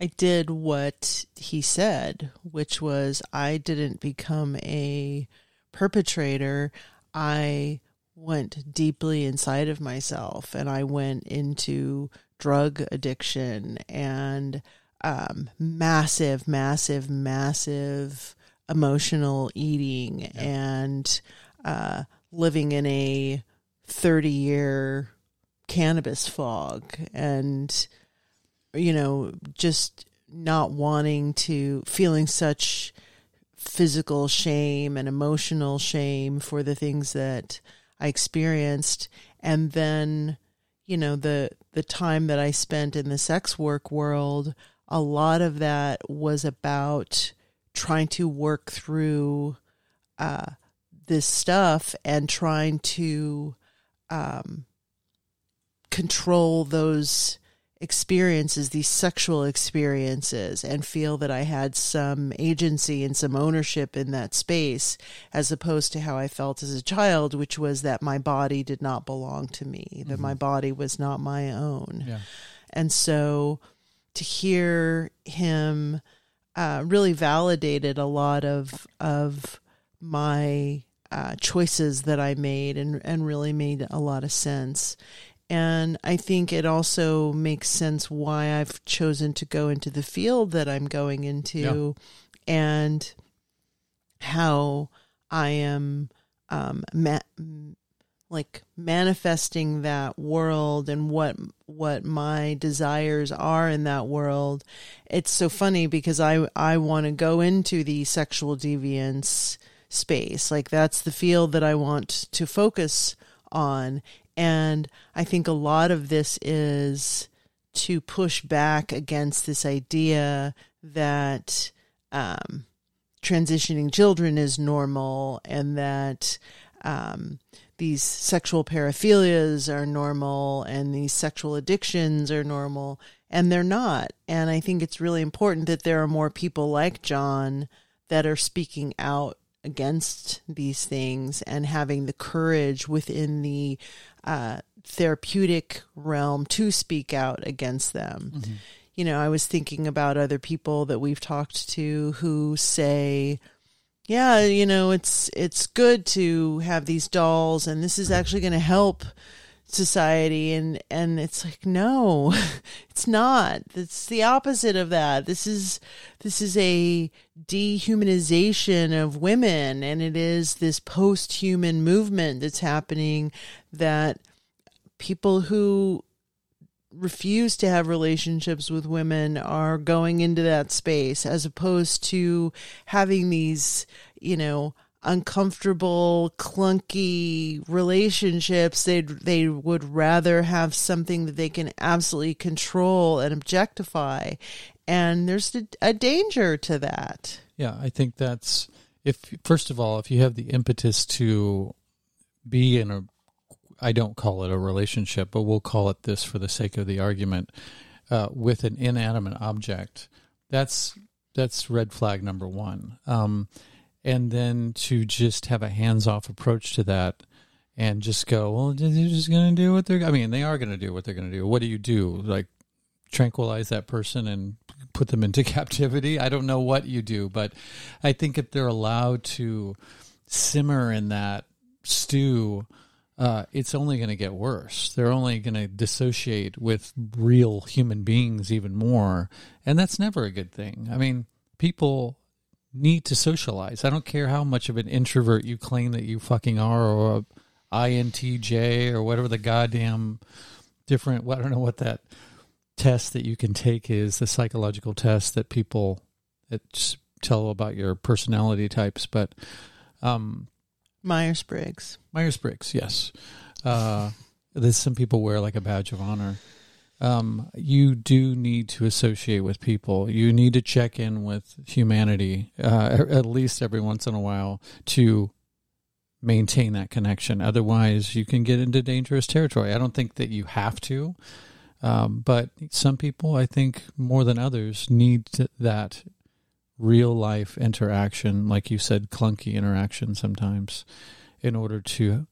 I did what he said, which was I didn't become a perpetrator. I went deeply inside of myself, and I went into drug addiction and massive, massive, massive emotional eating and living in a 30-year cannabis fog and, you know, just not wanting to, feeling such physical shame and emotional shame for the things that I experienced. And then, you know, the time that I spent in the sex work world, a lot of that was about trying to work through this stuff and trying to control those experiences, these sexual experiences, and feel that I had some agency and some ownership in that space, as opposed to how I felt as a child, which was that my body did not belong to me, that my body was not my own. Yeah. And so to hear him really validated a lot of my choices that I made and really made a lot of sense. And I think it also makes sense why I've chosen to go into the field that I'm going into and how I am manifesting that world and what my desires are in that world. It's so funny because I want to go into the sexual deviance space. Like, that's the field that I want to focus on. And I think a lot of this is to push back against this idea that transitioning children is normal and that these sexual paraphilias are normal and these sexual addictions are normal, and they're not. And I think it's really important that there are more people like Jon that are speaking out against these things and having the courage within the therapeutic realm to speak out against them. Mm-hmm. You know, I was thinking about other people that we've talked to who say, yeah, you know, it's good to have these dolls and this is actually going to help society. And it's like, no, it's not. It's the opposite of that. This is a dehumanization of women. And it is this post-human movement that's happening, that people who refuse to have relationships with women are going into that space, as opposed to having these, you know, uncomfortable, clunky relationships. They would rather have something that they can absolutely control and objectify. And there's a danger to that. Yeah, I think that's, if you have the impetus to be in a, I don't call it a relationship, but we'll call it this for the sake of the argument, with an inanimate object, that's red flag number one. And then to just have a hands-off approach to that and just go, well, they're just going to do what they're... I mean, they are going to do what they're going to do. What do you do? Like, tranquilize that person and put them into captivity? I don't know what you do, but I think if they're allowed to simmer in that stew, it's only going to get worse. They're only going to dissociate with real human beings even more, and that's never a good thing. I mean, people need to socialize. I don't care how much of an introvert you claim that you fucking are, or a INTJ or whatever the goddamn different, well, I don't know what that test that you can take is, the psychological test that people that tell about your personality types, but Myers-Briggs, yes. There's some people wear like a badge of honor. You do need to associate with people. You need to check in with humanity, at least every once in a while, to maintain that connection. Otherwise, you can get into dangerous territory. I don't think that you have to, but some people, I think more than others, need that real-life interaction, like you said, clunky interaction sometimes, in order to,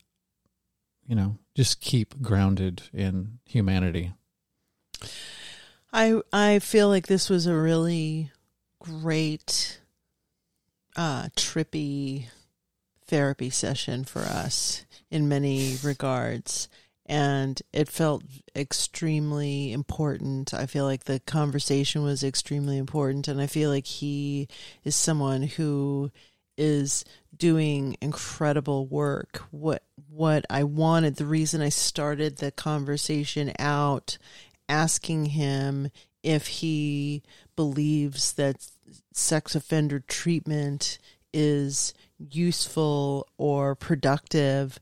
you know, just keep grounded in humanity. I feel like this was a really great, trippy therapy session for us in many regards. And it felt extremely important. I feel like the conversation was extremely important. And I feel like he is someone who is doing incredible work. What I wanted, the reason I started the conversation out asking him if he believes that sex offender treatment is useful or productive,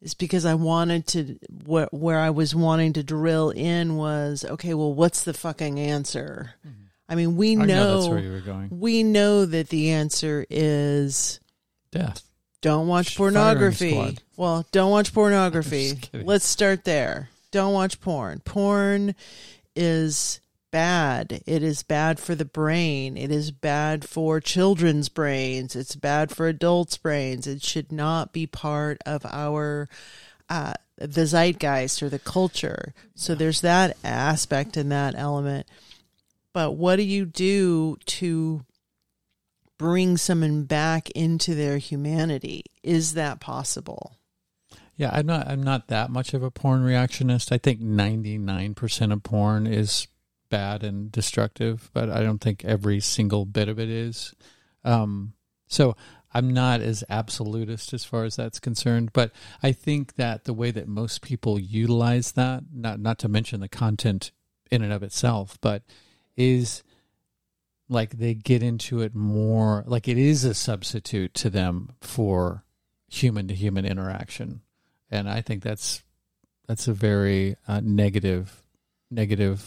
is because I wanted to, where I was wanting to drill in was, okay, well, what's the fucking answer? Mm-hmm. I mean, I know that's where you were going. We know that the answer is death. Don't watch pornography. Well, don't watch pornography. Let's start there. Don't watch porn. Porn is bad. It is bad for the brain. It is bad for children's brains. It's bad for adults' brains. It should not be part of our the zeitgeist or the culture. So there's that aspect and that element. But what do you do to bring someone back into their humanity? Is that possible? Yeah, I'm not that much of a porn reactionist. I think 99% of porn is bad and destructive, but I don't think every single bit of it is. So I'm not as absolutist as far as that's concerned, but I think that the way that most people utilize that, not to mention the content in and of itself, but is like they get into it more, like it is a substitute to them for human-to-human interaction. And I think that's a very negative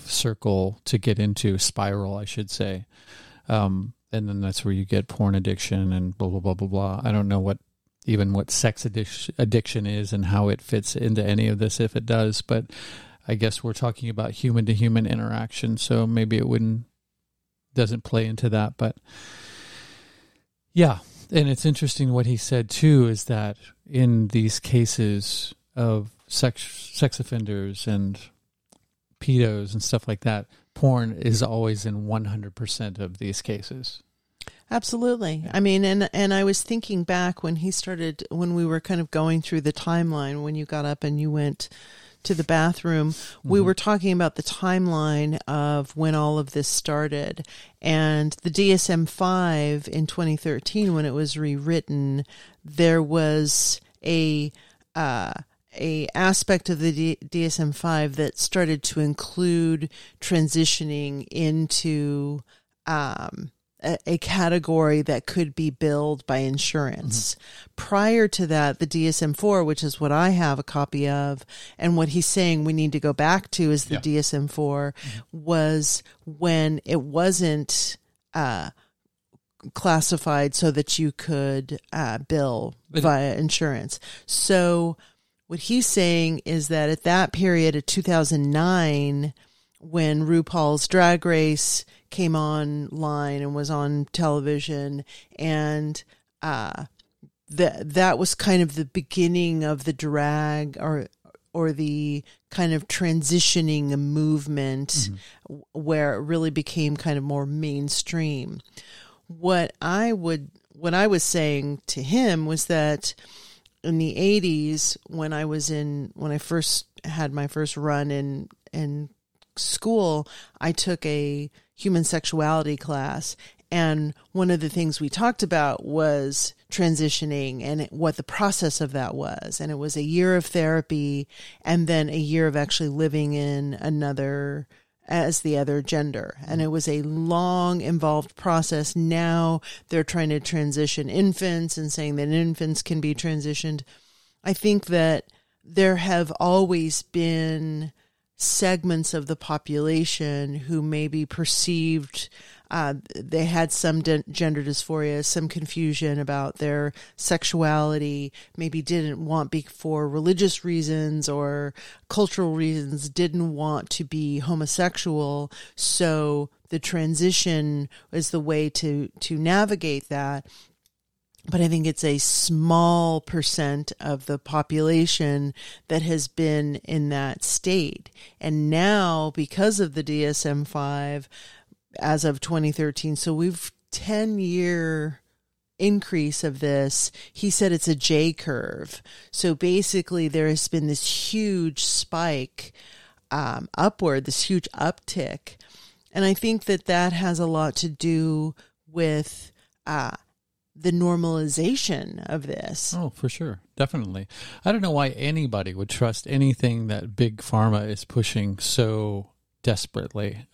circle to get into, spiral, I should say. And then that's where you get porn addiction and blah, blah, blah, blah, blah. I don't know what sex addiction is and how it fits into any of this, if it does, but I guess we're talking about human-to-human interaction, so maybe it doesn't play into that. But yeah, and it's interesting what he said too is that in these cases of sex offenders and pedos and stuff like that, porn is always in 100% of these cases. Absolutely. I mean, and I was thinking back when he started, when we were kind of going through the timeline, when you got up and you went to the bathroom, we were talking about the timeline of when all of this started. And the DSM-5 in 2013, when it was rewritten, there was a aspect of the DSM-5 that started to include transitioning into a category that could be billed by insurance. Mm-hmm. Prior to that, the DSM-4, which is what I have a copy of, and what he's saying we need to go back to is the DSM-4, mm-hmm. was when it wasn't classified so that you could bill via insurance. So what he's saying is that at that period of 2009, when RuPaul's Drag Race came online and was on television, and that was kind of the beginning of the drag or the kind of transitioning movement, mm-hmm. where it really became kind of more mainstream. What I was saying to him was that in the 80s, when I first had my first run in school, I took a human sexuality class, and one of the things we talked about was transitioning and what the process of that was. And it was a year of therapy and then a year of actually living in another, as the other gender. And it was a long, involved process. Now they're trying to transition infants and saying that infants can be transitioned. I think that there have always been segments of the population who maybe perceived they had some gender dysphoria, some confusion about their sexuality, maybe didn't want, for religious reasons or cultural reasons, didn't want to be homosexual. So the transition is the way to navigate that. But I think it's a small percent of the population that has been in that state. And now, because of the DSM-5, as of 2013, so we've 10-year increase of this, he said it's a J curve. So basically there has been this huge spike upward, this huge uptick. And I think that that has a lot to do with the normalization of this. Oh, for sure. Definitely. I don't know why anybody would trust anything that Big Pharma is pushing so desperately.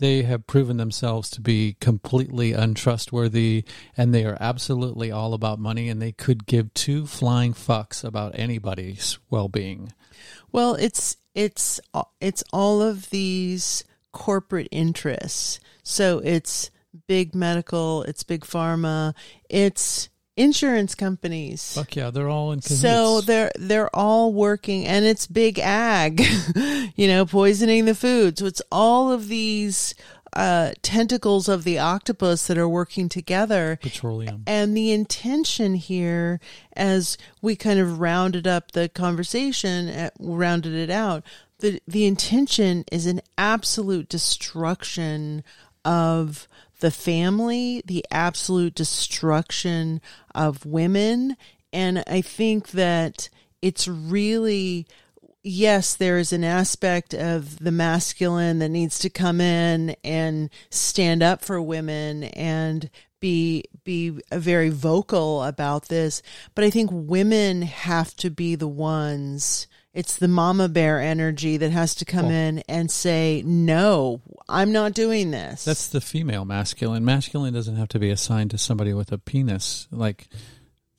They have proven themselves to be completely untrustworthy, and they are absolutely all about money, and they could give two flying fucks about anybody's well-being. Well, it's all of these corporate interests. So it's big medical, it's big pharma, it's insurance companies. Fuck yeah, they're all in cahoots. So they're all working, and it's big ag, you know, poisoning the food. So it's all of these tentacles of the octopus that are working together. Petroleum. And the intention here, as we kind of rounded up the conversation, rounded it out, the intention is an absolute destruction of the family, the absolute destruction of women. And I think that it's really, yes, there is an aspect of the masculine that needs to come in and stand up for women and be very vocal about this. But I think women have to be the ones. It's the mama bear energy that has to come in and say, no, I'm not doing this. That's the female masculine. Masculine doesn't have to be assigned to somebody with a penis. Like,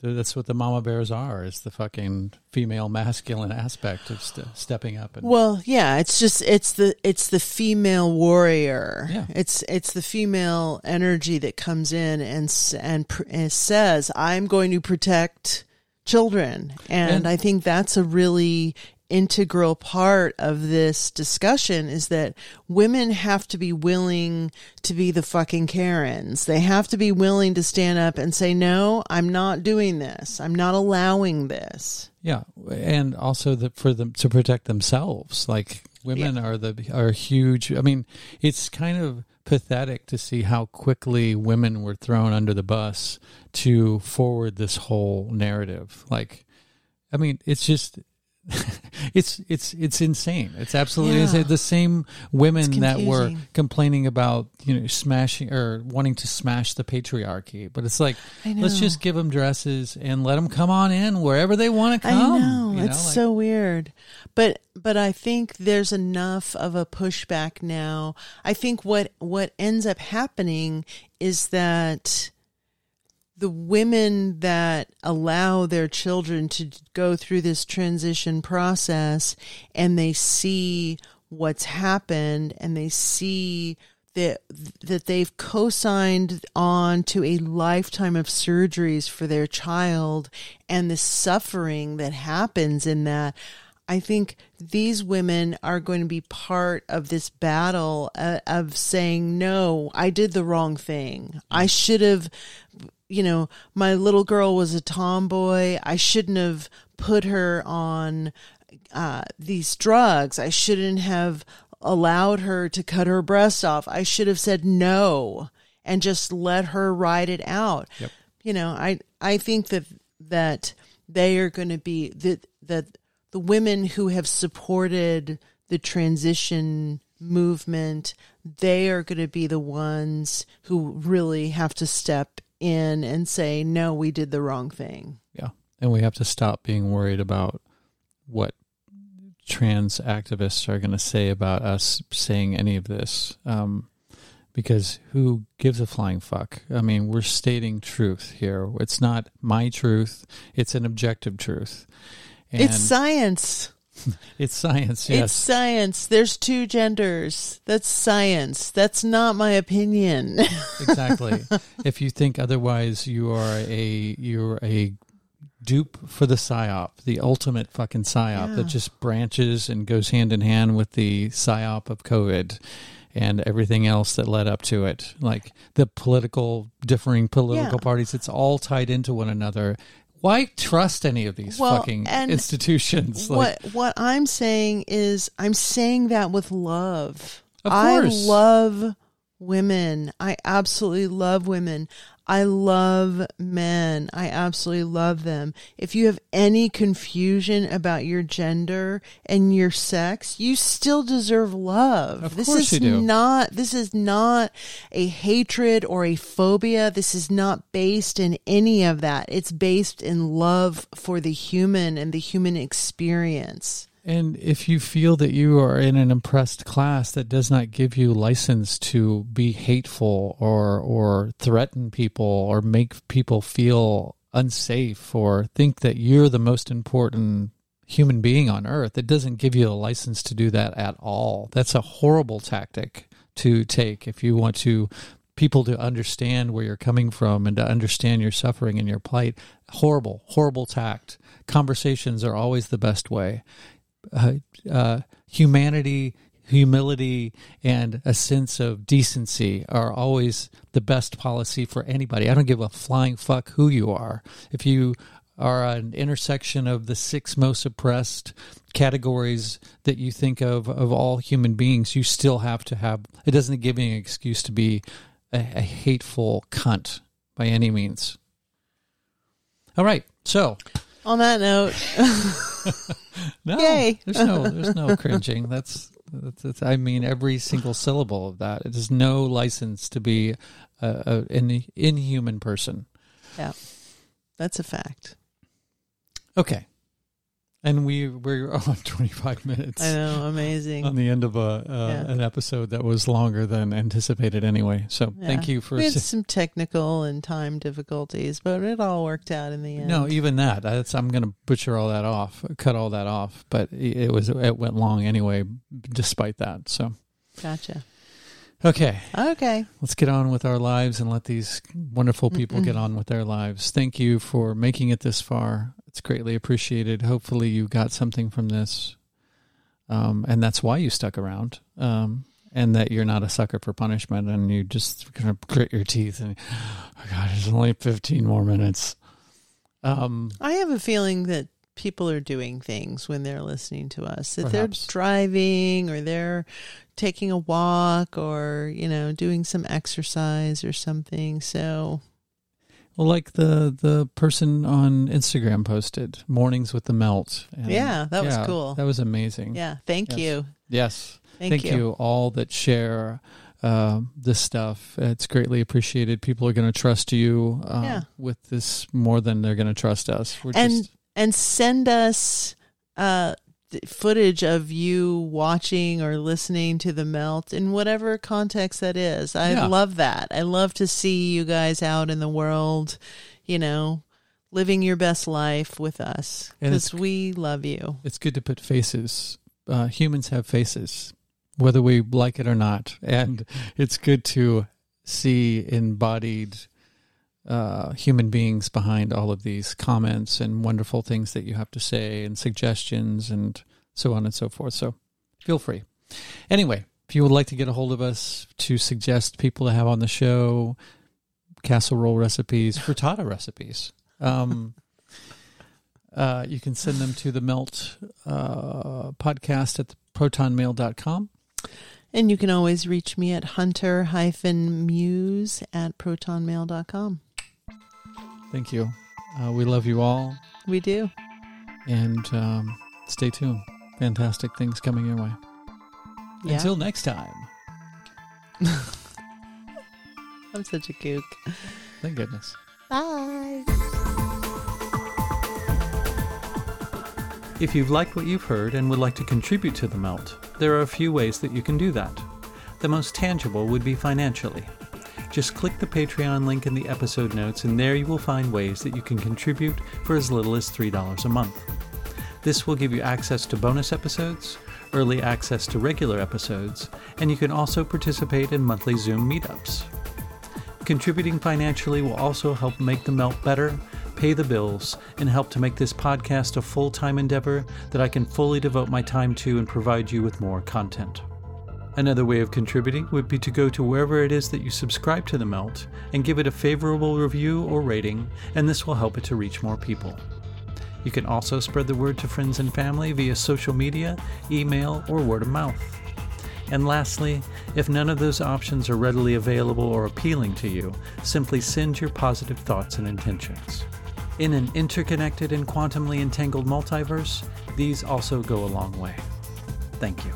that's what the mama bears are, is the fucking female masculine aspect of stepping up. And well, yeah, it's just, it's the female warrior. Yeah. It's the female energy that comes in and says, I'm going to protect children. And I think that's a really integral part of this discussion, is that women have to be willing to be the fucking Karens. They have to be willing to stand up and say, no, I'm not doing this. I'm not allowing this. Yeah. And also for them to protect themselves. Like, women are huge. I mean, it's kind of pathetic to see how quickly women were thrown under the bus to forward this whole narrative. Like, I mean, it's just, it's insane. It's absolutely insane. The same women that were complaining about, you know, smashing or wanting to smash the patriarchy, but it's like, let's just give them dresses and let them come on in wherever they want to come. I know, it's so weird. But I think there's enough of a pushback now. I think what ends up happening is that the women that allow their children to go through this transition process, and they see what's happened, and they see that they've co-signed on to a lifetime of surgeries for their child and the suffering that happens in that, I think these women are going to be part of this battle of saying, no, I did the wrong thing. I should have, you know, my little girl was a tomboy. I shouldn't have put her on these drugs. I shouldn't have allowed her to cut her breast off. I should have said no and just let her ride it out. Yep. You know, I think that they are going to be the women who have supported the transition movement, they are going to be the ones who really have to step in and say, no, we did the wrong thing. Yeah. And we have to stop being worried about what trans activists are going to say about us saying any of this. Because who gives a flying fuck? I mean, we're stating truth here. It's not my truth. It's an objective truth. And it's science. It's science, yes. It's science. There's two genders. That's science. That's not my opinion. Exactly. If you think otherwise, you're a dupe for the psyop, the ultimate fucking psyop that just branches and goes hand in hand with the psyop of COVID and everything else that led up to it. Like the differing political parties, it's all tied into one another. Why trust any of these fucking institutions? Like, what I'm saying is, I'm saying that with love. Of course. I love women. I absolutely love women. I love men. I absolutely love them. If you have any confusion about your gender and your sex, you still deserve love. Of course you do. This is not a hatred or a phobia. This is not based in any of that. It's based in love for the human and the human experience. And if you feel that you are in an oppressed class, that does not give you license to be hateful or threaten people or make people feel unsafe or think that you're the most important human being on earth. It doesn't give you a license to do that at all. That's a horrible tactic to take if you want to people to understand where you're coming from and to understand your suffering and your plight. Horrible, horrible tact. Conversations are always the best way. Humanity, humility, and a sense of decency are always the best policy for anybody. I don't give a flying fuck who you are. If you are an intersection of the 6 most oppressed categories that you think of all human beings, you still have to have, it doesn't give you an excuse to be a hateful cunt by any means. All right, so on that note... No, yay. there's no cringing. That's I mean, every single syllable of that. There's no license to be an inhuman person. Yeah, that's a fact. Okay, and we're on 25 minutes. I know, amazing. On the end of an episode that was longer than anticipated, anyway. So thank you for. We had some technical and time difficulties, but it all worked out in the end. No, even that. I'm going to butcher all that off, cut all that off. But it went long anyway, despite that. So gotcha. Okay. Let's get on with our lives and let these wonderful people get on with their lives. Thank you for making it this far. It's greatly appreciated. Hopefully you got something from this. And that's why you stuck around. And that you're not a sucker for punishment and you just kind of grit your teeth and, oh God, there's only 15 more minutes. I have a feeling that people are doing things when they're listening to us, that perhaps. They're driving or they're taking a walk or, doing some exercise or something. So, well, like the person on Instagram posted Mornings with the Melt. And that was cool. That was amazing. Yeah. Thank you. Yes. Thank you all that share this stuff. It's greatly appreciated. People are going to trust you with this more than they're going to trust us. And send us footage of you watching or listening to The Melt in whatever context that is. I love that. I love to see you guys out in the world, living your best life with us because we love you. It's good to put faces. Humans have faces, whether we like it or not. And it's good to see embodied human beings behind all of these comments and wonderful things that you have to say and suggestions and so on and so forth. So feel free. Anyway, if you would like to get a hold of us to suggest people to have on the show, casserole recipes, frittata recipes, you can send them to the Melt podcast at protonmail.com. And you can always reach me at hunter-muse@protonmail.com. Thank you. We love you all. We do. And stay tuned. Fantastic things coming your way. Yeah. Until next time. I'm such a kook. Thank goodness. Bye. If you've liked what you've heard and would like to contribute to The Melt, there are a few ways that you can do that. The most tangible would be financially. Just click the Patreon link in the episode notes and there you will find ways that you can contribute for as little as $3 a month. This will give you access to bonus episodes, early access to regular episodes, and you can also participate in monthly Zoom meetups. Contributing financially will also help make The Melt better, pay the bills, and help to make this podcast a full-time endeavor that I can fully devote my time to and provide you with more content. Another way of contributing would be to go to wherever it is that you subscribe to The Melt and give it a favorable review or rating, and this will help it to reach more people. You can also spread the word to friends and family via social media, email, or word of mouth. And lastly, if none of those options are readily available or appealing to you, simply send your positive thoughts and intentions. In an interconnected and quantumly entangled multiverse, these also go a long way. Thank you.